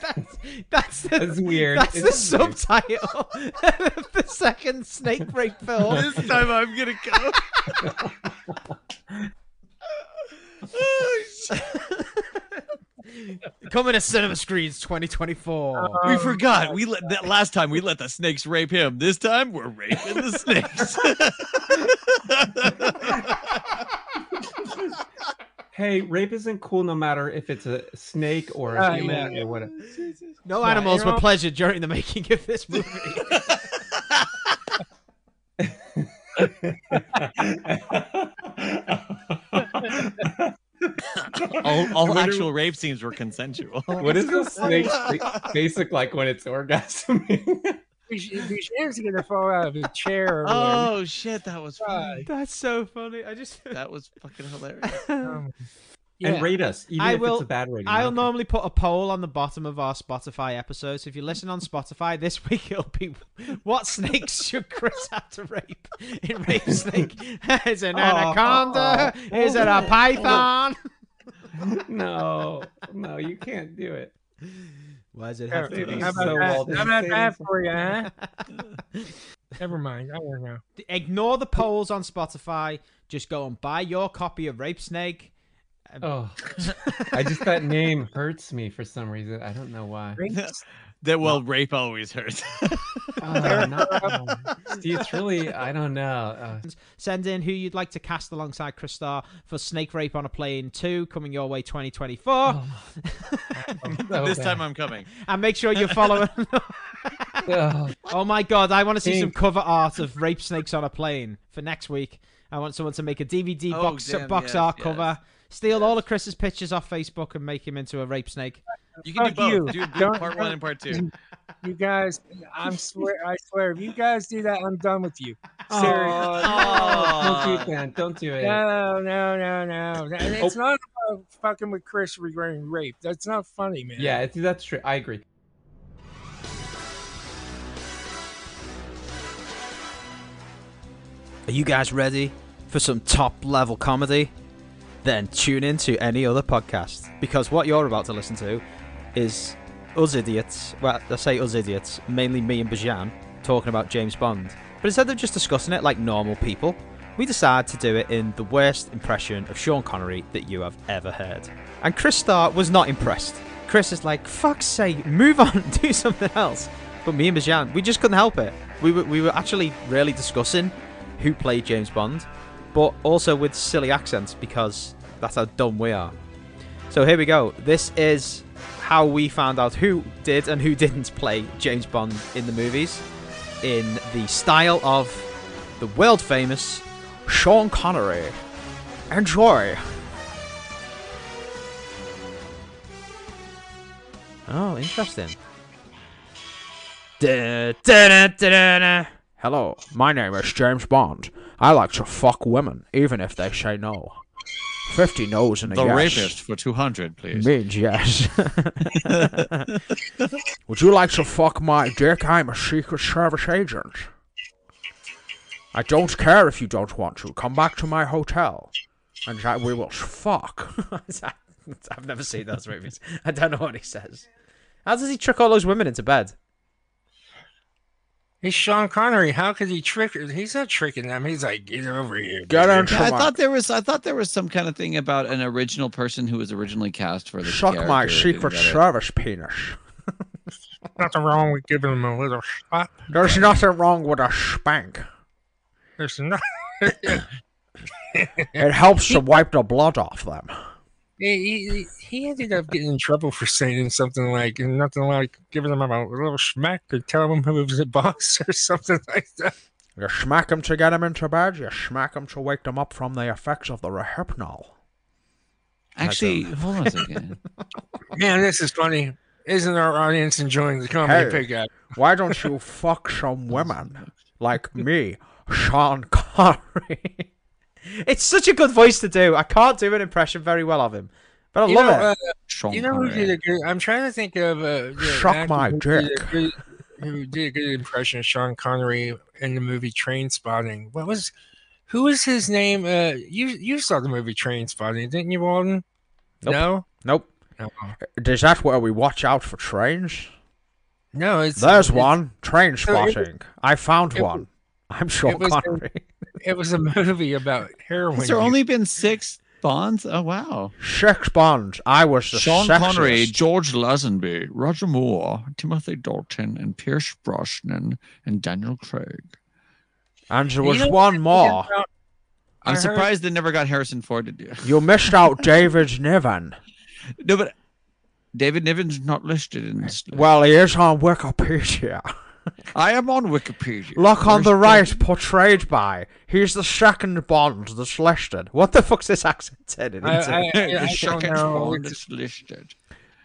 that's, that's, the, that's weird. That's it's the weird. subtitle of the second Snake Rape film. This time, I'm going to come. Oh, coming to cinema screens twenty twenty-four. Um, we forgot. We let that last time we let the snakes rape him. This time we're raping the snakes. Hey, rape isn't cool no matter if it's a snake or a uh, human. Yeah. Or no yeah, animals were pleasured during the making of this movie. all all actual it, rape scenes were consensual. What is the snake's basic like when it's orgasming? Bijan's gonna fall out of his chair. Oh when... shit, that was funny. That's so funny. I just that was fucking hilarious. um, yeah. And rate us, even I if will, it's a bad rating. I'll okay. normally put a poll on the bottom of our Spotify episodes. If you listen on Spotify this week, it'll be what snakes should Chris have to rape in Rape Snake? Is it an oh, anaconda? Oh, oh. Is it a python? Oh. no, no, you can't do it. Why does it have to be so Walden? I'm not bad for you, huh? Never mind. I won't know. Ignore the polls on Spotify. Just go and buy your copy of Rape Snake. Oh, I just that name hurts me for some reason. I don't know why. That well, rape always hurts. oh, no. See, it's really, I don't know. Uh... Send in who you'd like to cast alongside Chris Starr for Snake Rape on a Plane two, coming your way twenty twenty-four. Oh, so this bad. time I'm coming. And make sure you're following. oh. oh my God, I want to see Pink. some cover art of Rape Snakes on a Plane for next week. I want someone to make a D V D oh, box, damn, box yes, art yes. cover. Steal yes. all of Chris's pictures off Facebook and make him into a rape snake. You can Fuck do both. You. Do, do part one and part two. You guys, I'm swear, I swear, if you guys do that, I'm done with you. Seriously. Oh, no, don't do that. Don't do it. No, no, no, no. And it's oh. not about fucking with Chris regarding rape. That's not funny, man. Yeah, it's, that's true. I agree. Are you guys ready for some top-level comedy? Then tune in to any other podcast, because what you're about to listen to is us idiots, well, I say us idiots, mainly me and Bijan, talking about James Bond. But instead of just discussing it like normal people, we decide to do it in the worst impression of Sean Connery that you have ever heard. And Chris Starr was not impressed. Chris is like, fuck's sake, move on, do something else. But me and Bijan, we just couldn't help it. We were, we were actually really discussing who played James Bond, but also with silly accents, because that's how dumb we are. So here we go. This is how we found out who did and who didn't play James Bond in the movies, in the style of the world-famous Sean Connery. Enjoy! Oh, interesting. Da, da, da, da, da, da. Hello, my name is James Bond. I like to fuck women, even if they say no. fifty no's and a the yes. The rapist for two hundred, please. Means yes. Would you like to fuck my dick? I'm a Secret Service agent. I don't care if you don't want to. Come back to my hotel, and we will fuck. I've never seen those movies. I don't know what he says. How does he trick all those women into bed? He's Sean Connery. How could he trick? He's not tricking them. He's like, get over here. Get on I thought there was. I thought there was some kind of thing about an original person who was originally cast for the character. Suck my Secret Service penis. Nothing wrong with giving him a little shot. There's nothing wrong with a spank. There's nothing. It helps to wipe the blood off them. he, he ended up getting in trouble for saying something like nothing like giving him a little smack or telling him who was the boss or something like that. You smack him to get him into bed. You smack him to wake them up from the effects of the rehypnol. Actually, hold on a second. Man, this is funny. Isn't our audience enjoying the comedy hey, pickup? Why don't you fuck some women like me, Sean Connery? It's such a good voice to do. I can't do an impression very well of him, but I you love know, it. Uh, Sean you know who did a good, I'm trying to think of uh, yeah, Shock my who dick. Did good, who did a good impression of Sean Connery in the movie Train Spotting? What was? Who was his name? Uh, you you saw the movie Train Spotting, didn't you, Walden? Nope. No. Nope. No. Is that where we watch out for trains? No, it's there's it's, one train spotting. No, I found it, one. I'm Sean Connery. A, it was a movie about heroin. Has there you... only been six Bonds? Oh wow, six Bonds. I was the Sean sexist. Connery, George Lazenby, Roger Moore, Timothy Dalton, and Pierce Brosnan, and Daniel Craig. And there was you know, one more. About... I'm surprised heard... they never got Harrison Ford to do it. You missed out, David Niven. No, but David Niven's not listed in this list. Well, he is on Wikipedia. I am on Wikipedia. Look on the right, David? Portrayed by. He's the second Bond that's listed. What the fuck's this accent said? Into? I, I, I, the second Bond that's listed.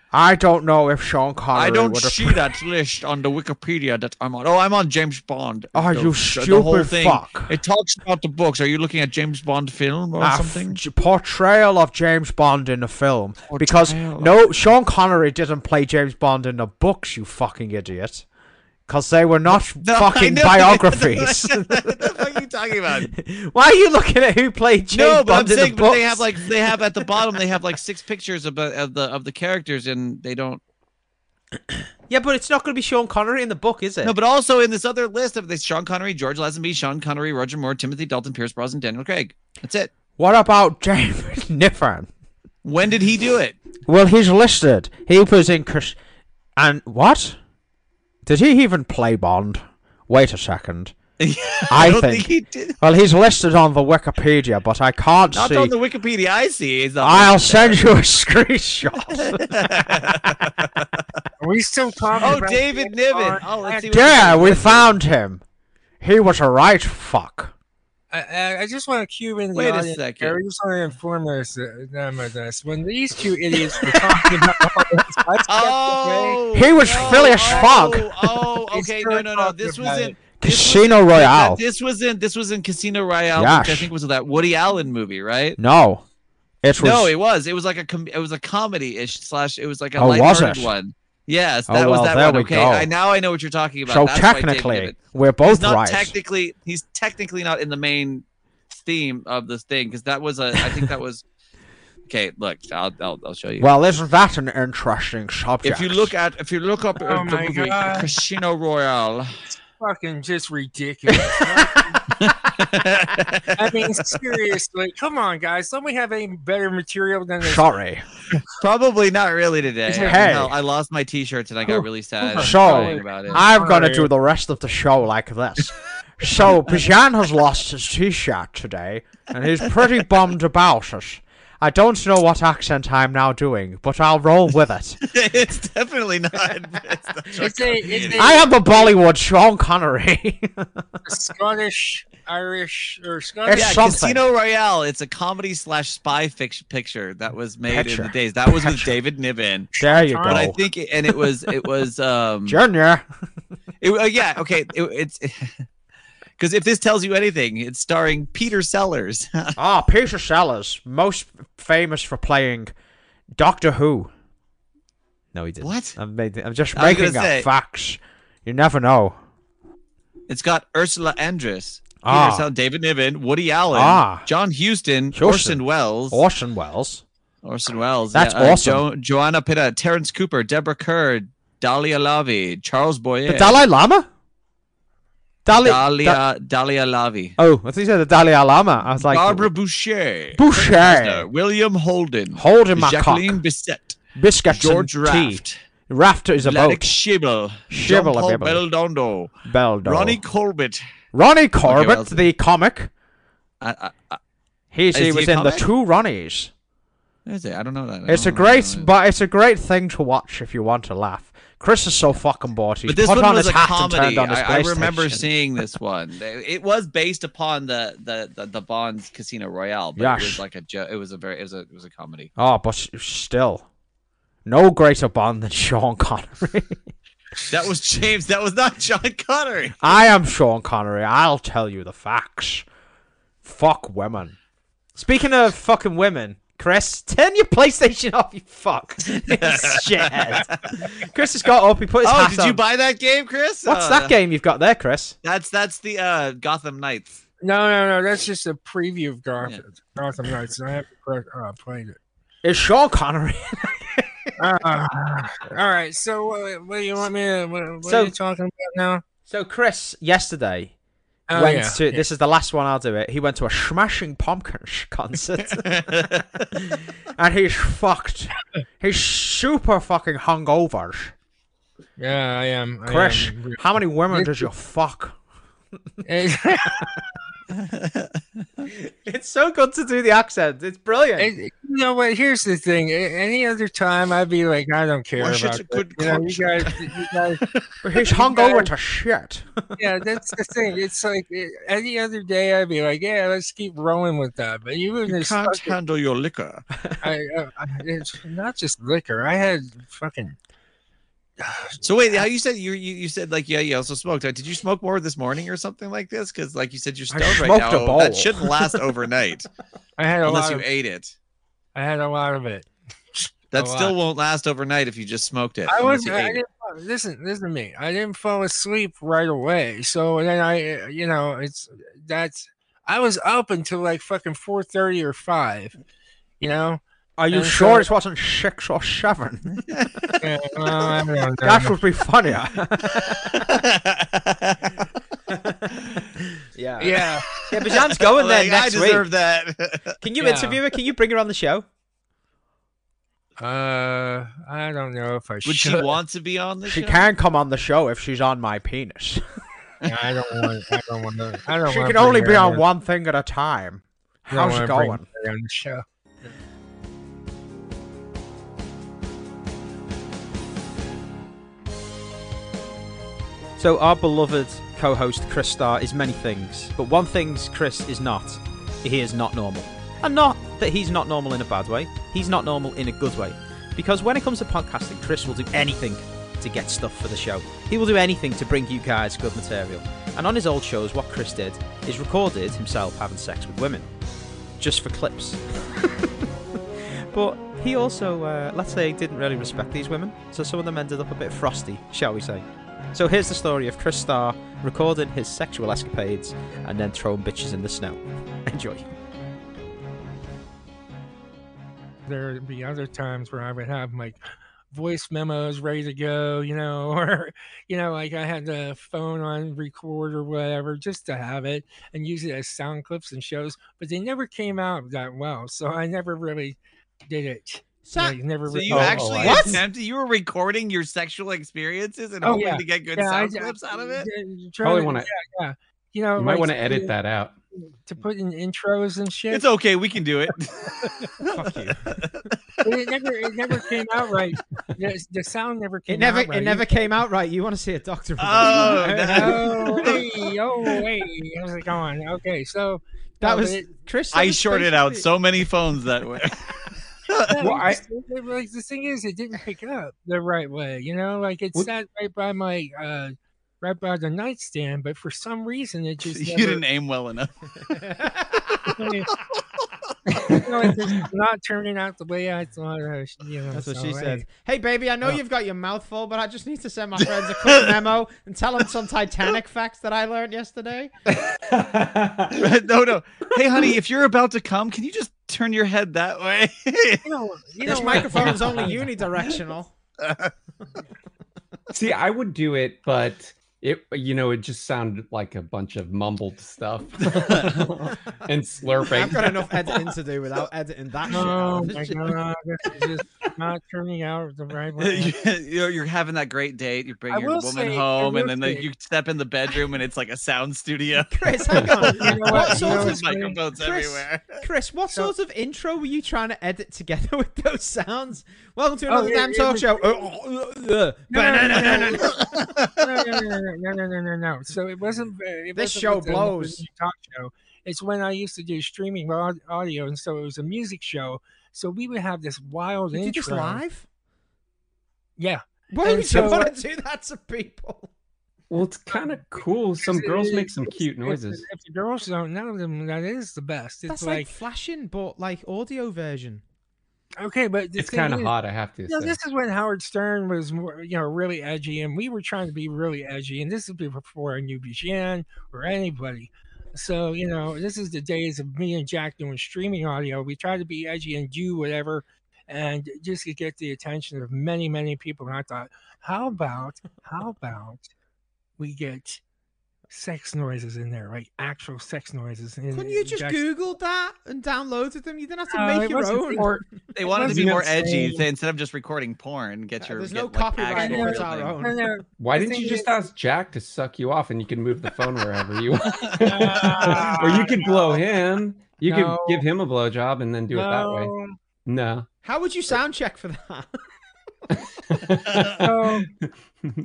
I don't know if Sean Connery. I don't see pre- that list on the Wikipedia that I'm on. Oh, I'm on James Bond. Oh, the, you stupid the whole thing. Fuck! It talks about the books. Are you looking at James Bond film or a something? F- portrayal of James Bond in the film portrayal because no, Sean Connery didn't play James Bond in the books. You fucking idiot! Because they were not no, fucking biographies. What the fuck are you talking about? Why are you looking at who played James no, Bond in the books? No, but I'm saying but they have like they have at the bottom they have like six pictures of, of the of the characters and they don't. Yeah, but it's not going to be Sean Connery in the book, is it? No, but also in this other list of this Sean Connery, George Lazenby, Sean Connery, Roger Moore, Timothy Dalton, Pierce Brosnan, Daniel Craig. That's it. What about James Niven? When did he do it? Well, he's listed. He was in Chris and what? Did he even play Bond? Wait a second. I, I don't think, think he did. Well, he's listed on the Wikipedia, but I can't not see. Not on the Wikipedia I see. He's I'll send there. you a screenshot. Are we still talking oh, about... Oh, David Niven. Oh, let's see what yeah, we found him. He was a right fuck. I, I just want to cue in the Wait audience. a second. I just want to inform us, uh, them of this. When these two idiots were talking about all this, I oh, he was no, Phileas Fogg. Oh, oh okay, no, no, no. This was in this Casino was, Royale. This was in this was in Casino Royale, yes. Which I think was that Woody Allen movie, right? No, it was. No, it was. It was like a com- it was a comedy-ish slash. It was like a oh, lighthearted one. Yes, that oh, well, was that there one. We okay, go. I, now I know what you're talking about. So that's technically, we're both he's not right. Technically, he's technically not in the main theme of this thing because that was a. I think that was. Okay, look, I'll, I'll I'll show you. Well, isn't that an interesting subject? If you look at, if you look up oh the movie God. Casino Royale, it's fucking just ridiculous. I mean, seriously, come on, guys. Don't we have any better material than this? Sorry. Probably not really today. Hey. No, I lost my t-shirts and I got really sad. So, about it. I'm going to do the rest of the show like this. So, Bijan has lost his t-shirt today, and he's pretty bummed about it. I don't know what accent I'm now doing, but I'll roll with it. It's definitely not. It's not it's a, it's a, I am a Bollywood Sean Connery. Scottish, Irish, or Scottish. Yeah, something. Casino Royale. It's a comedy slash spy fiction picture that was made picture. in the days. That was picture. with David Niven. There you but go. But I think, it, and it was, it was. Um, Junior. It, uh, yeah. Okay. It, it's. It, Because if this tells you anything, it's starring Peter Sellers. Ah, oh, Peter Sellers, most famous for playing Doctor Who. No, he didn't. What? I'm, made, I'm just making up say, facts. You never know. It's got Ursula Andress, ah. Peter Sellers, David Niven, Woody Allen, ah. John Huston, Houston, Orson Welles. Orson Welles. Orson Welles. That's yeah, awesome. Uh, jo- Joanna Pitta, Terrence Cooper, Deborah Kerr, Dahlia Lavi, Charles Boyer. The Dalai Lama? Dali- Dahlia, da- Dahlia Lavi. Oh, I think you said the Dahlia Lama. I was like Barbara Boucher, Boucher, Boucher. William Holden, Holden, Jacqueline Bisset, Biscuits, George Raft, Raft is a boat, Shibble, Shibble, Beldondo, Beldondo, Ronnie Corbett, Ronnie Corbett, okay, the comic. Uh, uh, uh, he he was in comic? The Two Ronnies. Is it? I don't know that. I it's a great, but it's a great thing to watch if you want to laugh. Chris is so fucking bored. He's put on his hat and turned on his PlayStation. I remember seeing this one. It was based upon the the the, the Bond's Casino Royale, but yes. It was like a joke. It was a very, it was a, it was a comedy. Oh, but still, no greater Bond than Sean Connery. That was James. That was not John Connery. I am Sean Connery. I'll tell you the facts. Fuck women. Speaking of fucking women. Chris, turn your PlayStation off, you fuck. Shit. Chris has got up. He put his oh, hat did on. You buy that game, Chris? What's uh, that game you've got there, Chris? That's that's the uh, Gotham Knights. No, no, no. That's just a preview of Gotham, yeah. Gotham Knights. I haven't uh, played it. It's Sean Connery. uh, all right. So what, what do you want me to... What, what so, are you talking about now? So Chris, yesterday... Oh, went yeah, to, yeah. This is the last one, I'll do it. He went to a Smashing Pumpkins concert. And he's fucked. He's super fucking hungover. Yeah, I am. I Chris, am. How many women did you fuck? It's so good to do the accent. It's brilliant. It, you know what? Here's the thing. Any other time, I'd be like, I don't care Why about it. Good you, know, you guys, you guys, but he's hungover to shit. Yeah, that's the thing. It's like it, any other day, I'd be like, yeah, let's keep rolling with that. But you, you can't fucking, handle your liquor. I, uh, I, it's not just liquor. I had fucking. So wait, how you said you you you said like yeah you also smoked? Did you smoke more this morning or something like this? Because like you said, you're stoned right now. A bowl. That shouldn't last overnight. I had a unless lot you of, ate it. I had a lot of it. That a still lot. Won't last overnight if you just smoked it. I wasn't. I didn't, it. Listen, listen to me. I didn't fall asleep right away. So then I, you know, it's that's. I was up until like fucking four thirty or five. You know. Are you and sure so, it wasn't six or seven? Yeah, well, I don't know. That would be funnier. yeah, yeah, yeah. Bijan's going like, there next week. I deserve week. That. Can you yeah. interview her? Can you bring her on the show? Uh, I don't know if I would should. Would she want to be on the she show? She can come on the show if she's on my penis. yeah, I don't want. I don't want. To, I don't. She can only be on, on one thing at a time. How's it going? On the show. So our beloved co-host Chris Starr is many things, but one thing Chris is not, he is not normal. And not that he's not normal in a bad way, he's not normal in a good way. Because when it comes to podcasting, Chris will do anything to get stuff for the show. He will do anything to bring you guys good material. And on his old shows, what Chris did is recorded himself having sex with women. Just for clips. But he also, uh, let's say, didn't really respect these women, so some of them ended up a bit frosty, shall we say. So here's the story of Chris Starr recording his sexual escapades and then throwing bitches in the snow. Enjoy. There would be other times where I would have my voice memos ready to go, you know, or, you know, like I had the phone on record or whatever just to have it and use it as sound clips and shows, but they never came out that well, so I never really did it. So, like, never so you oh, actually oh, attempted, you were recording your sexual experiences and oh, hoping yeah. to get good yeah, sound I, clips I, out of it? Probably want to, yeah, yeah. You know, you might like, want to edit that out. To put in intros and shit. It's okay, we can do it. Fuck you. It never, it never came out right. The, the sound never came it never, out right. It never came out right. You want to see a doctor. For oh, no. oh, hey, oh, hey. How's it going? Okay, so. That no, was, it, Chris. That I was shorted out it. So many phones that way. Yeah, well, I, like, the thing is, it didn't pick up the right way, you know. Like it what? Sat right by my, uh, right by the nightstand, but for some reason, it just you never... didn't aim well enough. You know, it's just not turning out the way I thought. I should, you know, that's what she right. said. Hey, baby, I know oh. you've got your mouth full, but I just need to send my friends a quick memo and tell them some Titanic facts that I learned yesterday. no, no. Hey, honey, if you're about to come, can you just turn your head that way? you know, you this know, microphone is only unidirectional. See, I would do it, but. It, you know, it just sounded like a bunch of mumbled stuff and slurping. I've got enough editing to do without editing that. No, shit. No, no, it's just not turning out the right way. You know, you're having that great date. You bring I your woman say, home, and then the, you step in the bedroom, and it's like a sound studio. Chris, hang on. You know what, what sort of microphones Chris, everywhere? Chris, what so, sort of intro were you trying to edit together with those sounds? Welcome to another oh, damn it, talk it, show. No, no, no, no, no, no. So it wasn't. It this wasn't show blows. Talk show. It's when I used to do streaming audio, and so it was a music show. So we would have this wild Did intro. Did you just live? Yeah. Why would you want to do that to people? Well, it's kind of cool. Some girls make some cute noises. If the girls don't, none of them. That is the best. It's That's like, like flashing, but like audio version. Okay, but it's kind of hot, I have to say. You know, this is when Howard Stern was, more, you know, really edgy, and we were trying to be really edgy, and this is before I knew Bijan or anybody. So, you know, this is the days of me and Jack doing streaming audio. We tried to be edgy and do whatever, and just to get the attention of many, many people. And I thought, how about, how about we get sex noises in there, like actual sex noises. Couldn't you just Jackson. Google that and downloaded them? You didn't have to uh, make your own. More, they wanted to be more edgy. They, instead of just recording porn, get yeah, your there's get, no like, copyright or our own. No, no. Why didn't you just is... ask Jack to suck you off, and you can move the phone wherever you want, uh, or you could blow him. You no. could give him a blowjob and then do no. it that way. No. How would you sound check for that? So,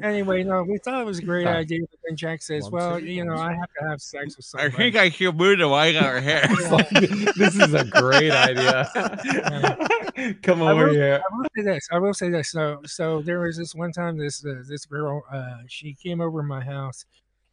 anyway, no, we thought it was a great Sorry. idea. But then Jack says, One "Well, you know, I have to have sex with somebody." I think I hear Buddha wag our hair. Like, this is a great idea. Yeah. Come over I will, here. I will say this. I will say this. So, so there was this one time. This uh, this girl, uh, she came over to my house,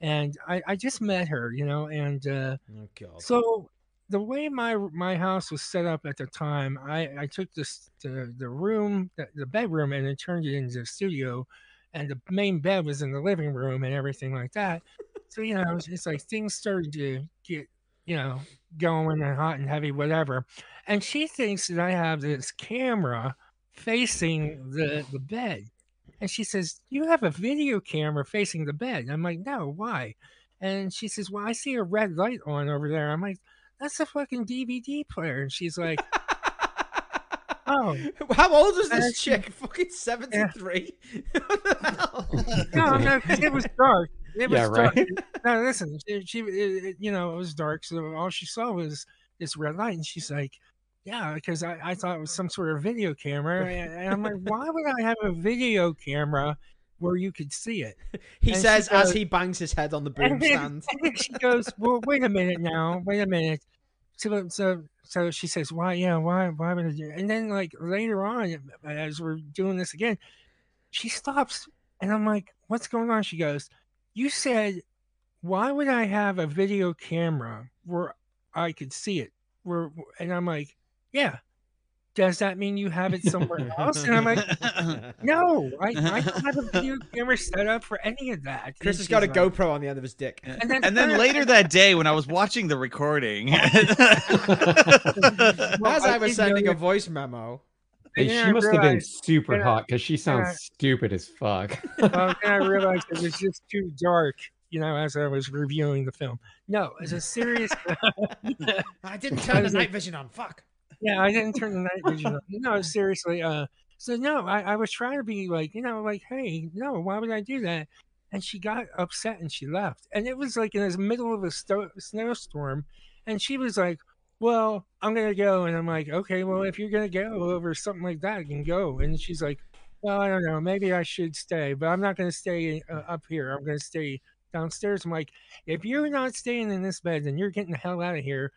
and I, I just met her, you know, and uh, oh, God. so. The way my my house was set up at the time, I, I took this the, the room, the, the bedroom, and then turned it into a studio, and the main bed was in the living room and everything like that. So, you know, it's like things started to get, you know, going and hot and heavy, whatever. And she thinks that I have this camera facing the, the bed. And she says, "You have a video camera facing the bed." And I'm like, "No, why?" And she says, "Well, I see a red light on over there." I'm like, "That's a fucking D V D player." And she's like, "Oh, how old is this she, chick? Fucking seventy-three?" Yeah. What the hell? No, no, it was dark. It was yeah, dark. Right? No, listen, she, she it, you know, it was dark. So all she saw was this red light. And she's like, "Yeah, because I, I thought it was some sort of video camera." And I'm like, "Why would I have a video camera where you could see it?" He and says goes, as he bangs his head on the boom stand. She goes, "Well, wait a minute now, wait a minute." So, so, so she says, "Why? Yeah, why? Why would I do?" And then, like later on, as we're doing this again, she stops, and I'm like, "What's going on?" She goes, "You said, why would I have a video camera where I could see it?" Where, and I'm like, "Yeah. Does that mean you have it somewhere else?" And I'm like, "No, I, I don't have a video camera set up for any of that." Chris has got a like, GoPro on the end of his dick. And then, and then later that day when I was watching the recording. Well, as I, I was sending a voice memo. Hey, she I must realized, have been super I, hot because she sounds I, stupid as fuck. Well, then I realized it was just too dark. You know, as I was reviewing the film. No, it's a serious. I didn't turn the night vision on. Fuck. Yeah, I didn't turn the night vision on. No, seriously. Uh, so, no, I, I was trying to be like, you know, like, "Hey, no, why would I do that?" And she got upset and she left. And it was like in the middle of a sto- snowstorm. And she was like, "Well, I'm going to go." And I'm like, "Okay, well, if you're going to go over something like that, you can go." And she's like, "Well, I don't know. Maybe I should stay, but I'm not going to stay uh, up here. I'm going to stay downstairs." I'm like, "If you're not staying in this bed, then you're getting the hell out of here."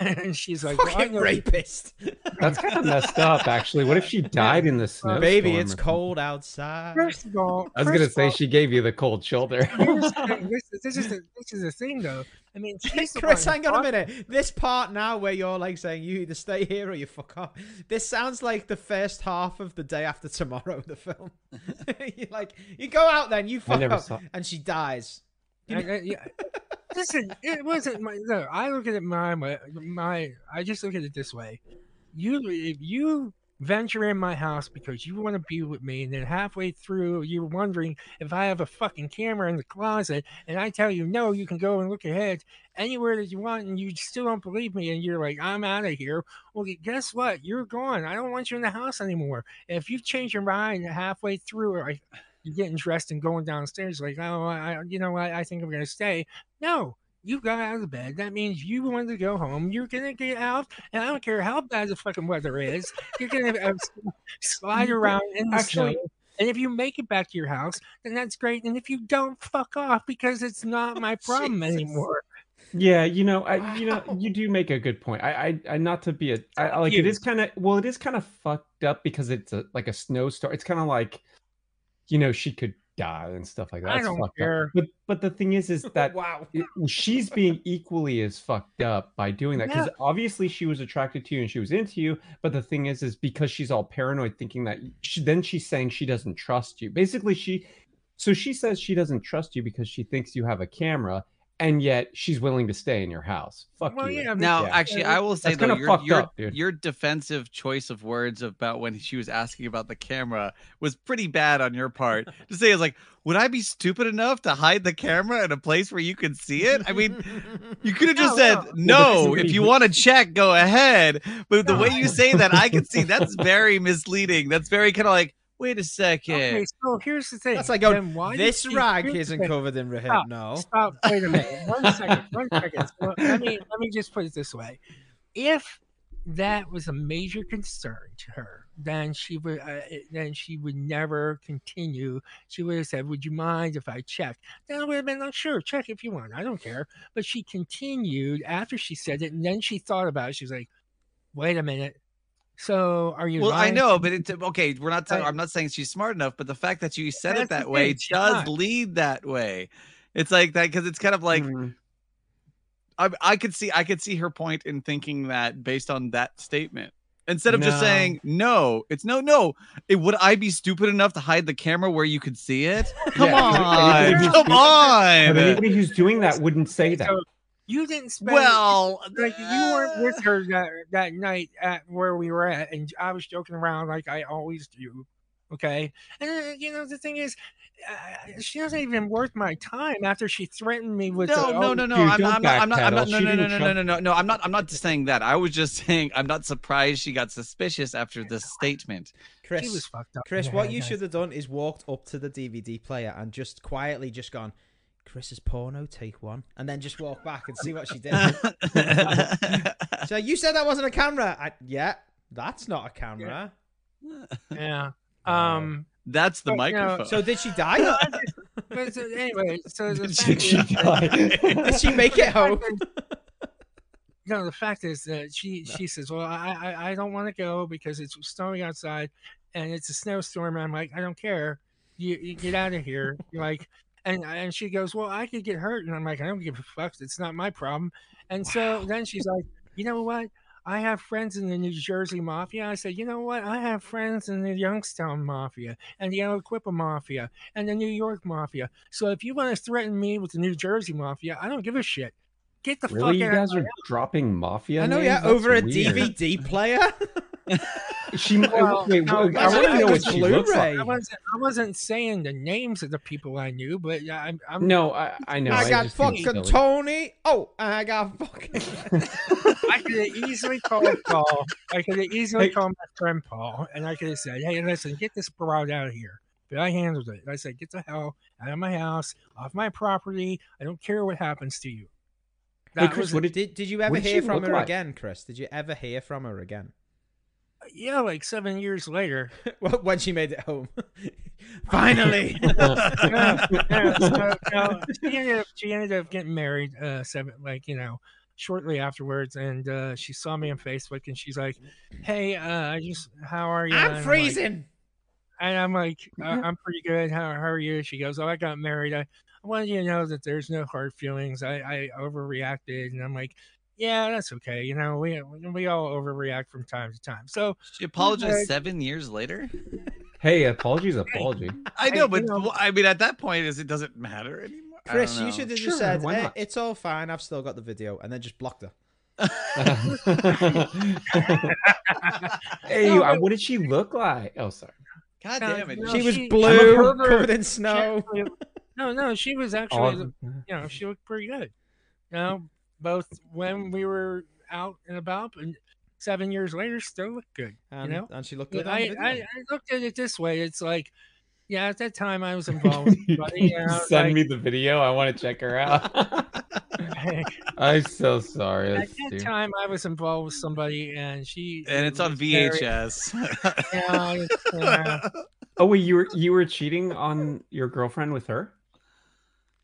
And she's like, "Fucking well, rapist." That's kind of messed up, actually. What if she died in the snow? Baby, it's cold outside. First of all, I was gonna say all, she gave you the cold shoulder. This, this is the, this is the thing, though. I mean, she's Chris, hang on a minute. This part now where you're like saying you either stay here or you fuck off. This sounds like the first half of The Day After Tomorrow, the film. You're like, you go out then, you fuck up, saw- and she dies. You know? I, I, yeah. Listen, it wasn't my. No, I look at it my my. I just look at it this way. You, if you venture in my house because you want to be with me, and then halfway through you're wondering if I have a fucking camera in the closet, and I tell you no, you can go and look ahead anywhere that you want, and you still don't believe me, and you're like, I'm out of here. Well, guess what? You're gone. I don't want you in the house anymore. If you've changed your mind halfway through, like you're getting dressed and going downstairs like, oh, I, you know what, I think I'm going to stay. No. You got out of bed. That means you wanted to go home. You're going to get out, and I don't care how bad the fucking weather is. You're going to uh, slide around in the Actually, snow. And if you make it back to your house, then that's great. And if you don't, fuck off, because it's not my problem Jesus. anymore. Yeah, you know, I, wow. you know, you do make a good point. I, I, I not to be a, I, like, you. it is kind of, well, it is kind of fucked up because it's a, like a snowstorm. It's kind of like, you know, she could die and stuff like that. I don't care. But but the thing is, is that wow, it, she's being equally as fucked up by doing that, because yeah. obviously she was attracted to you and she was into you. But the thing is, is because she's all paranoid, thinking that she, then she's saying she doesn't trust you. Basically, she so she says she doesn't trust you because she thinks you have a camera, and yet she's willing to stay in your house. Fuck well, you. Yeah, now, yeah. actually, I will say though, your, your, up, your defensive choice of words about when she was asking about the camera was pretty bad on your part. To say it's like, would I be stupid enough to hide the camera in a place where you can see it? I mean, you could have just no, said, no, no if you want to check, go ahead. But the no. way you say that, I can see that's very misleading. That's very kind of like, wait a second. Okay, so here's the thing. That's like, oh, why this rag isn't covered in red. No. Stop. Wait a minute. One second. One second. So, I mean, let me just put it this way. If that was a major concern to her, then she would uh, then she would never continue. She would have said, would you mind if I checked? Then I would have been like, sure, check if you want. I don't care. But she continued after she said it, and then she thought about it. She was like, wait a minute. So are you? Well, lying? I know, but it's okay. We're not. Talking, I'm not saying she's smart enough, but the fact that you said That's it that way does not. lead that way. It's like that because it's kind of like mm-hmm. I, I could see. I could see her point in thinking that based on that statement, instead of no. just saying no, it's no, no. It, would I be stupid enough to hide the camera where you could see it? Come yeah, on, come stupid. on. But anybody who's doing that wouldn't say that. So, You didn't spend well. Like you weren't with her that, that night at where we were at, and I was joking around like I always do. Okay, and uh, you know the thing is, uh, she wasn't even worth my time after she threatened me with. No, the, no, oh, no, no. Dude, I'm, I'm, not, I'm not. I'm not. No, no, no, no, no, no, no, no. I'm not. I'm not saying that. I was just saying I'm not surprised she got suspicious after this statement. Chris, she was fucked up. Chris, what you should have done is walked up to the D V D player and just quietly just gone, Chris's porno, take one, and then just walk back and see what she did. So you said that wasn't a camera. I, yeah, that's not a camera. Yeah. yeah. Um, that's the but, microphone. You know, so did she die? No, just, but so, anyway, so the did fact she, is, she die? Did she make it home? No, the fact is that she no. she says, well, I I, I don't want to go because it's snowing outside and it's a snowstorm. And I'm like, I don't care. You, you get out of here. You're like. And and she goes, well, I could get hurt. And I'm like, I don't give a fuck. It's not my problem. And so wow. then she's like, you know what? I have friends in the New Jersey Mafia. I said, you know what? I have friends in the Youngstown Mafia and the Aliquippa Mafia and the New York Mafia. So if you want to threaten me with the New Jersey Mafia, I don't give a shit. Get the really? fuck out. You guys out. are dropping mafia. I know, names? yeah, That's over weird. a D V D player. She well, wait, no, wait, I, I want to know what she looks like. I wasn't, I wasn't saying the names of the people I knew, but I'm. I'm no, I, I know. I, I got fucking Tony. Oh, I got fucking. I could have easily called Paul. I could have easily hey. called my friend Paul, and I could have said, "Hey, listen, get this broad out of here." But I handled it. I said, "Get the hell out of my house, off my property. I don't care what happens to you." That hey, Chris, what did, did, did you ever did hear from her like? again, Chris? Did you ever hear from her again? Yeah, like seven years later. When she made it home. Finally! no, no, so, no, she, ended up, she ended up getting married, uh, seven, like, you know, shortly afterwards. And uh, she saw me on Facebook and she's like, hey, uh, I just, how are you? I'm and freezing! I'm like, and I'm like, uh, I'm pretty good. How, how are you? She goes, oh, I got married. I, I wanted you to know that there's no hard feelings. I, I overreacted. And I'm like, yeah, that's okay. You know, we we all overreact from time to time. So she apologized like, seven years later. Hey, apologies, apology. I know, but I, know. I mean, at that point, is it doesn't matter anymore. Chris, you should have just sure, said, hey, it's all fine. I've still got the video, and then just blocked her. Hey, no, but, what did she look like? Oh, sorry. God, God damn it. No, she was she, blue, covered in snow. She, no, no, she was actually, awesome. You know, she looked pretty good. You know, both when we were out and about, and seven years later, still looked good. And, you know, and she looked good. I, I, I looked at it this way. It's like, yeah, at that time I was involved. Buddy, you know, send like, me the video. I want to check her out. I'm so sorry. At that dude. time I was involved with somebody, and she and it's on V H S. Very, you know, uh, oh wait, you were you were cheating on your girlfriend with her?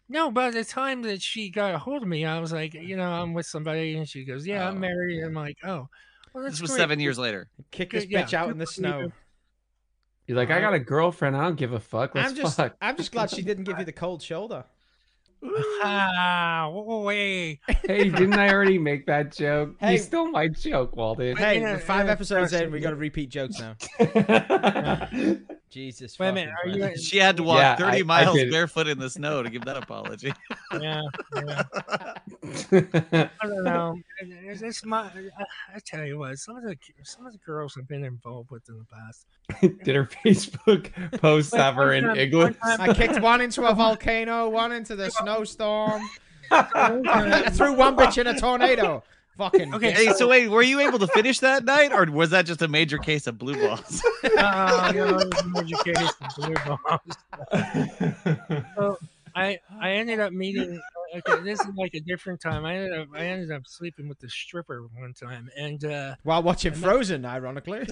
No, by the time that she got a hold of me, I was like, you know, I'm with somebody, and she goes, "Yeah, oh, I'm married." Yeah. I'm like, "Oh, well, that's this was great. Seven years later." Kick this yeah, bitch out in the snow. You're like, I got a girlfriend. I don't give a fuck. Let's I'm just, fuck. I'm just glad she didn't give you the cold shoulder. Ah, wait. Hey, didn't I already make that joke? Hey, you stole my joke, Walden. Hey, yeah, five yeah, episodes in, we got to repeat jokes now. Jesus. Wait a minute, are you... She had to walk yeah, thirty I, miles I barefoot in the snow to give that apology. Yeah. yeah. I don't know. It's, it's my, I, I tell you what, some of the some of the girls I've been involved with in the past. Did her Facebook posts have her in igloos? I kicked one into a volcano, one into the snowstorm. I threw one bitch in a tornado. Fucking okay. Hey, so wait, were you able to finish that night, or was that just a major case of blue balls? Uh, no, it was a major case of blue balls. So I I ended up meeting. Okay, this is like a different time. I ended up I ended up sleeping with the stripper one time, and uh, while watching Frozen, met, ironically.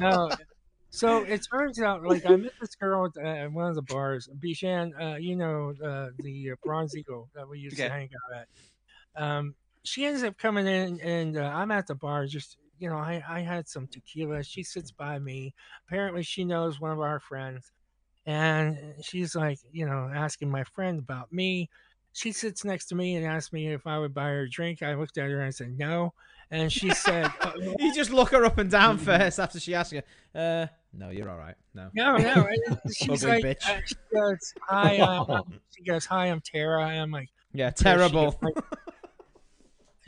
No, so it turns out like I met this girl at, at one of the bars, Bijan. Uh, you know uh, the Bronze Eagle that we used okay. to hang out at. Um, she ends up coming in, and uh, I'm at the bar. Just you know, I, I had some tequila. She sits by me. Apparently, she knows one of our friends, and she's like, you know, asking my friend about me. She sits next to me and asks me if I would buy her a drink. I looked at her and I said no, and she said, oh, well. "You just look her up and down first after she asks you." Uh, no, you're all right. No, no, no. She's like, bitch. Uh, she goes, "Hi, um, she goes, hi, I'm Tara." I'm like, yeah, terrible.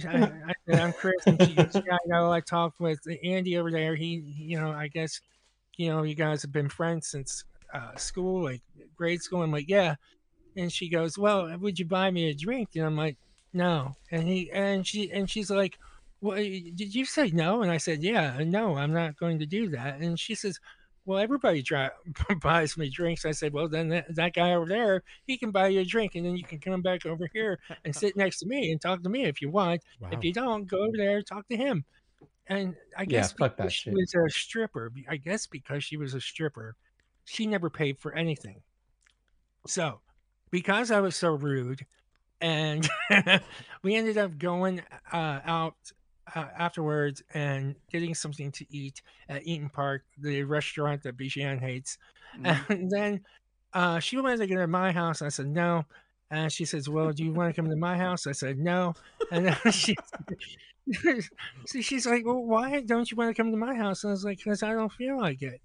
I, I said, I'm Chris, and she goes, yeah, I know, I talked with Andy over there. He, you know, I guess, you know, you guys have been friends since uh, school, like grade school. I'm like, yeah. And she goes, well, would you buy me a drink? And I'm like, no. And he, and she, and she's like, well, did you say no? And I said, yeah, no, I'm not going to do that. And she says, well, everybody dry, buys me drinks. I said, well, then that, that guy over there, he can buy you a drink, and then you can come back over here and sit next to me and talk to me if you want. Wow. If you don't, go over there and talk to him. And I guess yeah, because she shit. was a stripper, I guess because she was a stripper, she never paid for anything. So because I was so rude, and we ended up going uh, out Uh, afterwards and getting something to eat at Eaton Park, the restaurant that Bijan hates. Mm-hmm. And then uh, she wanted to go to my house. I said, no. And she says, well, do you want to come to my house? I said, no. And then she, so she's like, well, why don't you want to come to my house? And I was like, because I don't feel like it.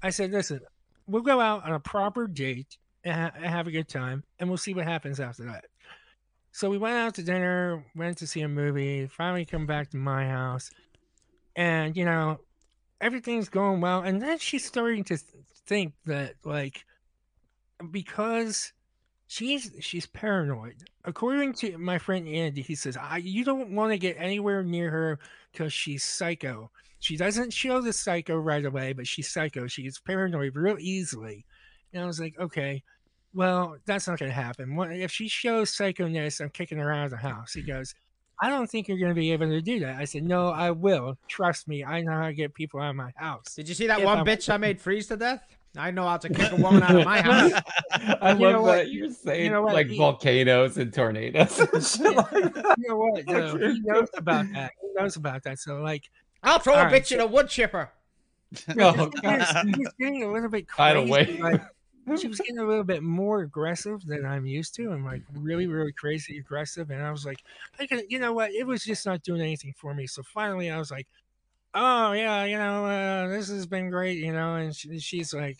I said, listen, we'll go out on a proper date and ha- have a good time, and we'll see what happens after that. So we went out to dinner, went to see a movie, finally come back to my house. And, you know, everything's going well. And then she's starting to think that, like, because she's she's paranoid. According to my friend Andy, he says, I, you don't want to get anywhere near her because she's psycho. She doesn't show the psycho right away, but she's psycho. She gets paranoid real easily. And I was like, okay. Well, that's not going to happen. If she shows psychoness, I'm kicking her out of the house. He goes, I don't think you're going to be able to do that. I said, no, I will. Trust me. I know how to get people out of my house. Did you see that if one I'm- bitch I made freeze to death? I know how to kick a woman out of my house. I you love that you're saying you know like he, volcanoes and tornadoes. And shit like that. You know what? No, he knows about that. He knows about that. So, like, I'll throw a right, bitch so- in a wood chipper. Oh, he's getting a little bit crazy. Like, she was getting a little bit more aggressive than I'm used to, and like really, really crazy aggressive. And I was like, I could, you know what? It was just not doing anything for me. So finally, I was like, oh yeah, you know, uh, this has been great, you know. And she, she's like,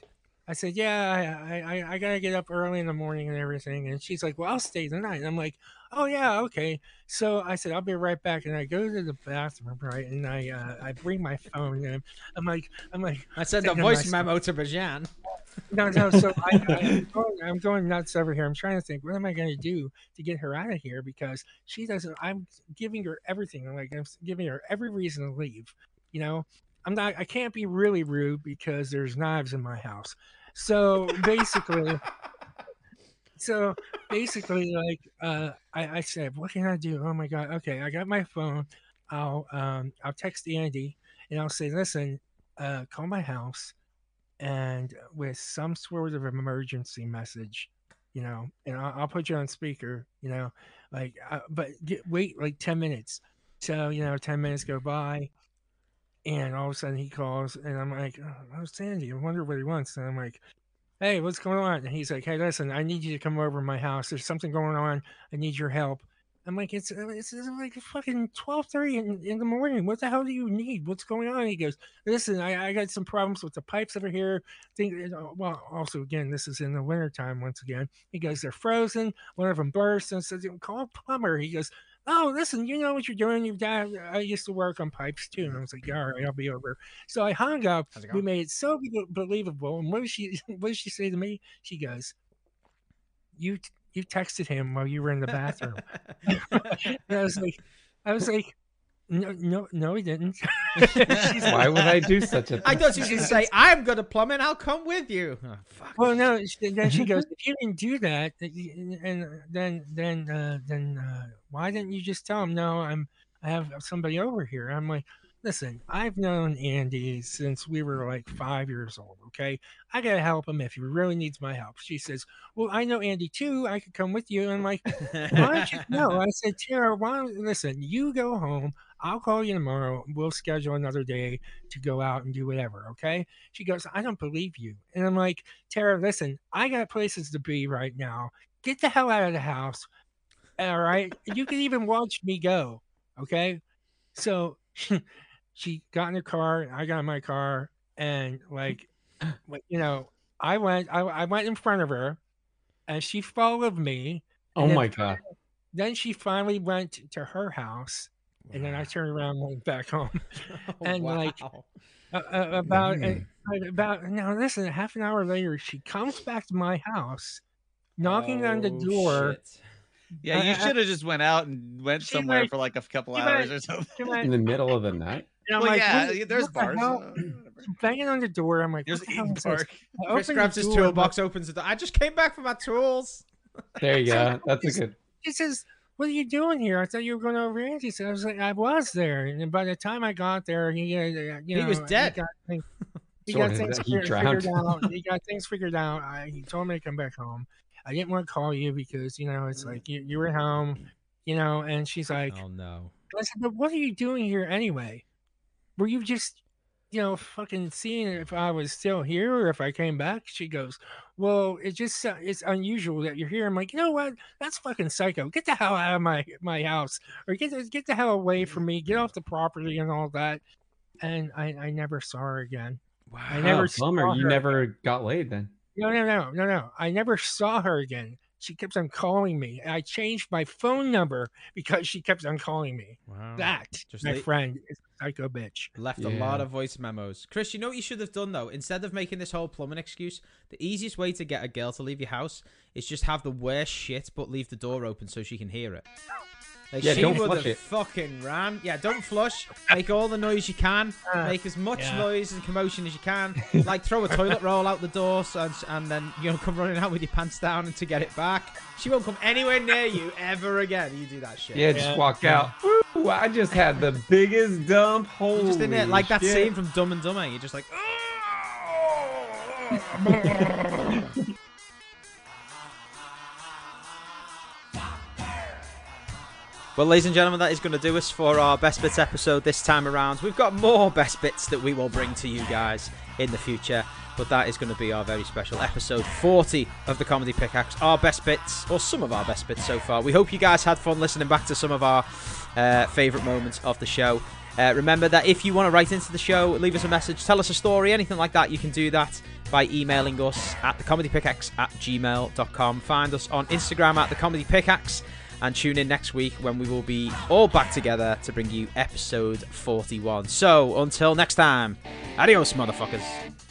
I said, yeah, I, I, I got to get up early in the morning and everything. And she's like, well, I'll stay the night. And I'm like, oh, yeah, okay. So I said, I'll be right back. And I go to the bathroom, right? And I uh, I bring my phone. And I'm like, I'm like. I sent a voice memo to Bijan. No, no. So I, I, I'm, going, I'm going nuts over here. I'm trying to think, what am I going to do to get her out of here? Because she doesn't, I'm giving her everything. I'm like, I'm giving her every reason to leave, you know? I'm not, I can't be really rude because there's knives in my house. So basically, so basically like, uh, I, I said, what can I do? Oh my God. Okay. I got my phone. I'll, um, I'll text Andy and I'll say, listen, uh, call my house and with some sort of emergency message, you know, and I'll, I'll put you on speaker, you know, like, uh, but get, wait like ten minutes. So, you know, ten minutes go by. And all of a sudden he calls and I'm like, oh, Sandy, I wonder what he wants. And I'm like, hey, what's going on? And he's like, hey, listen, I need you to come over to my house. There's something going on. I need your help. I'm like, it's it's, it's like fucking twelve thirty in, in the morning. What the hell do you need? What's going on? He goes, listen, I, I got some problems with the pipes over here. Think, well, also, again, this is in the wintertime once again. He goes, they're frozen. One of them bursts and says, call a plumber. He goes, oh, listen, you know what you're doing. Your dad, I used to work on pipes too. And I was like, all right, I'll be over. So I hung up. We made it so be- believable. And what did she, what did she say to me? She goes, you, you texted him while you were in the bathroom. And I was like, I was like, no, no, no, he didn't. Why would I do such a thing? I thought you should say, I'm going to plumb and I'll come with you. Oh, fuck. Well, no, she, then she goes, if you didn't do that, and then, then, uh, then, uh, why didn't you just tell him, no, I'm, I have somebody over here. I'm like, listen, I've known Andy since we were like five years old. Okay. I got to help him if he really needs my help. She says, well, I know Andy too. I could come with you. And I'm like, why don't you know? I said, Tara, why don't, listen, you go home. I'll call you tomorrow. We'll schedule another day to go out and do whatever. Okay. She goes, I don't believe you. And I'm like, Tara, listen, I got places to be right now. Get the hell out of the house. All right. You can even watch me go. Okay. So she got in her car and I got in my car and like, you know, I went, I, I went in front of her and she followed me. Oh then, my God. Then she finally went to her house. And then I turned around and went back home. And wow. like uh, uh, about, mm. uh, about now, listen, half an hour later, she comes back to my house, knocking oh, on the door. Shit. Yeah, uh, you should have just went out and went somewhere might, for like a couple hours might, or something. Might, in the middle of the night? Well, like, yeah, there's bars. The banging on the door. I'm like, there's Eaton Park. Chris grabs his toolbox, opens the door. I just came back for my tools. There you go. That's a good. This is. What are you doing here? I thought you were going over Andy. So I was like, I was there. And by the time I got there, he, you know, he was dead. He got things, he got things he figured, figured out. He got things figured out. I, he told me to come back home. I didn't want to call you because, you know, it's like you, you were home, you know, and she's like, oh no. I said, but what are you doing here anyway? Were you just, you know, fucking seeing if I was still here or if I came back? She goes, well, it just, uh, it's unusual that you're here. I'm like, you know what? That's fucking psycho. Get the hell out of my, my house or get, get the hell away from me. Get off the property and all that. And I, I never saw her again. Wow. I never saw her. You never got laid then? No, no, no, no, no. I never saw her again. She kept on calling me. I changed my phone number because she kept on calling me. Wow. That, just my late. friend, is a psycho bitch. Left yeah. a lot of voice memos. Chris, you know what you should have done, though? Instead of making this whole plumbing excuse, the easiest way to get a girl to leave your house is just have the worst shit, but leave the door open so she can hear it. Like, yeah, she don't would flush have it. fucking ran. Yeah, don't flush. Make all the noise you can. Uh, Make as much yeah. noise and commotion as you can. Like, throw a toilet roll out the door and, and then, you know, come running out with your pants down and to get it back. She won't come anywhere near you ever again. You do that shit. Yeah, just yeah. walk out. Ooh, I just had the biggest dump. Holy just in it. Like that shit. Scene from Dumb and Dumber. You're just like, oh! Well, ladies and gentlemen, that is going to do us for our Best Bits episode this time around. We've got more Best Bits that we will bring to you guys in the future, but that is going to be our very special episode forty of the Comedy Pickaxe, our Best Bits, or some of our Best Bits so far. We hope you guys had fun listening back to some of our uh, favourite moments of the show. Uh, remember that if you want to write into the show, leave us a message, tell us a story, anything like that, you can do that by emailing us at the comedy pickaxe at gmail dot com. Find us on Instagram at the comedy pickaxe, and tune in next week when we will be all back together to bring you episode forty-one. So, until next time, adios, motherfuckers.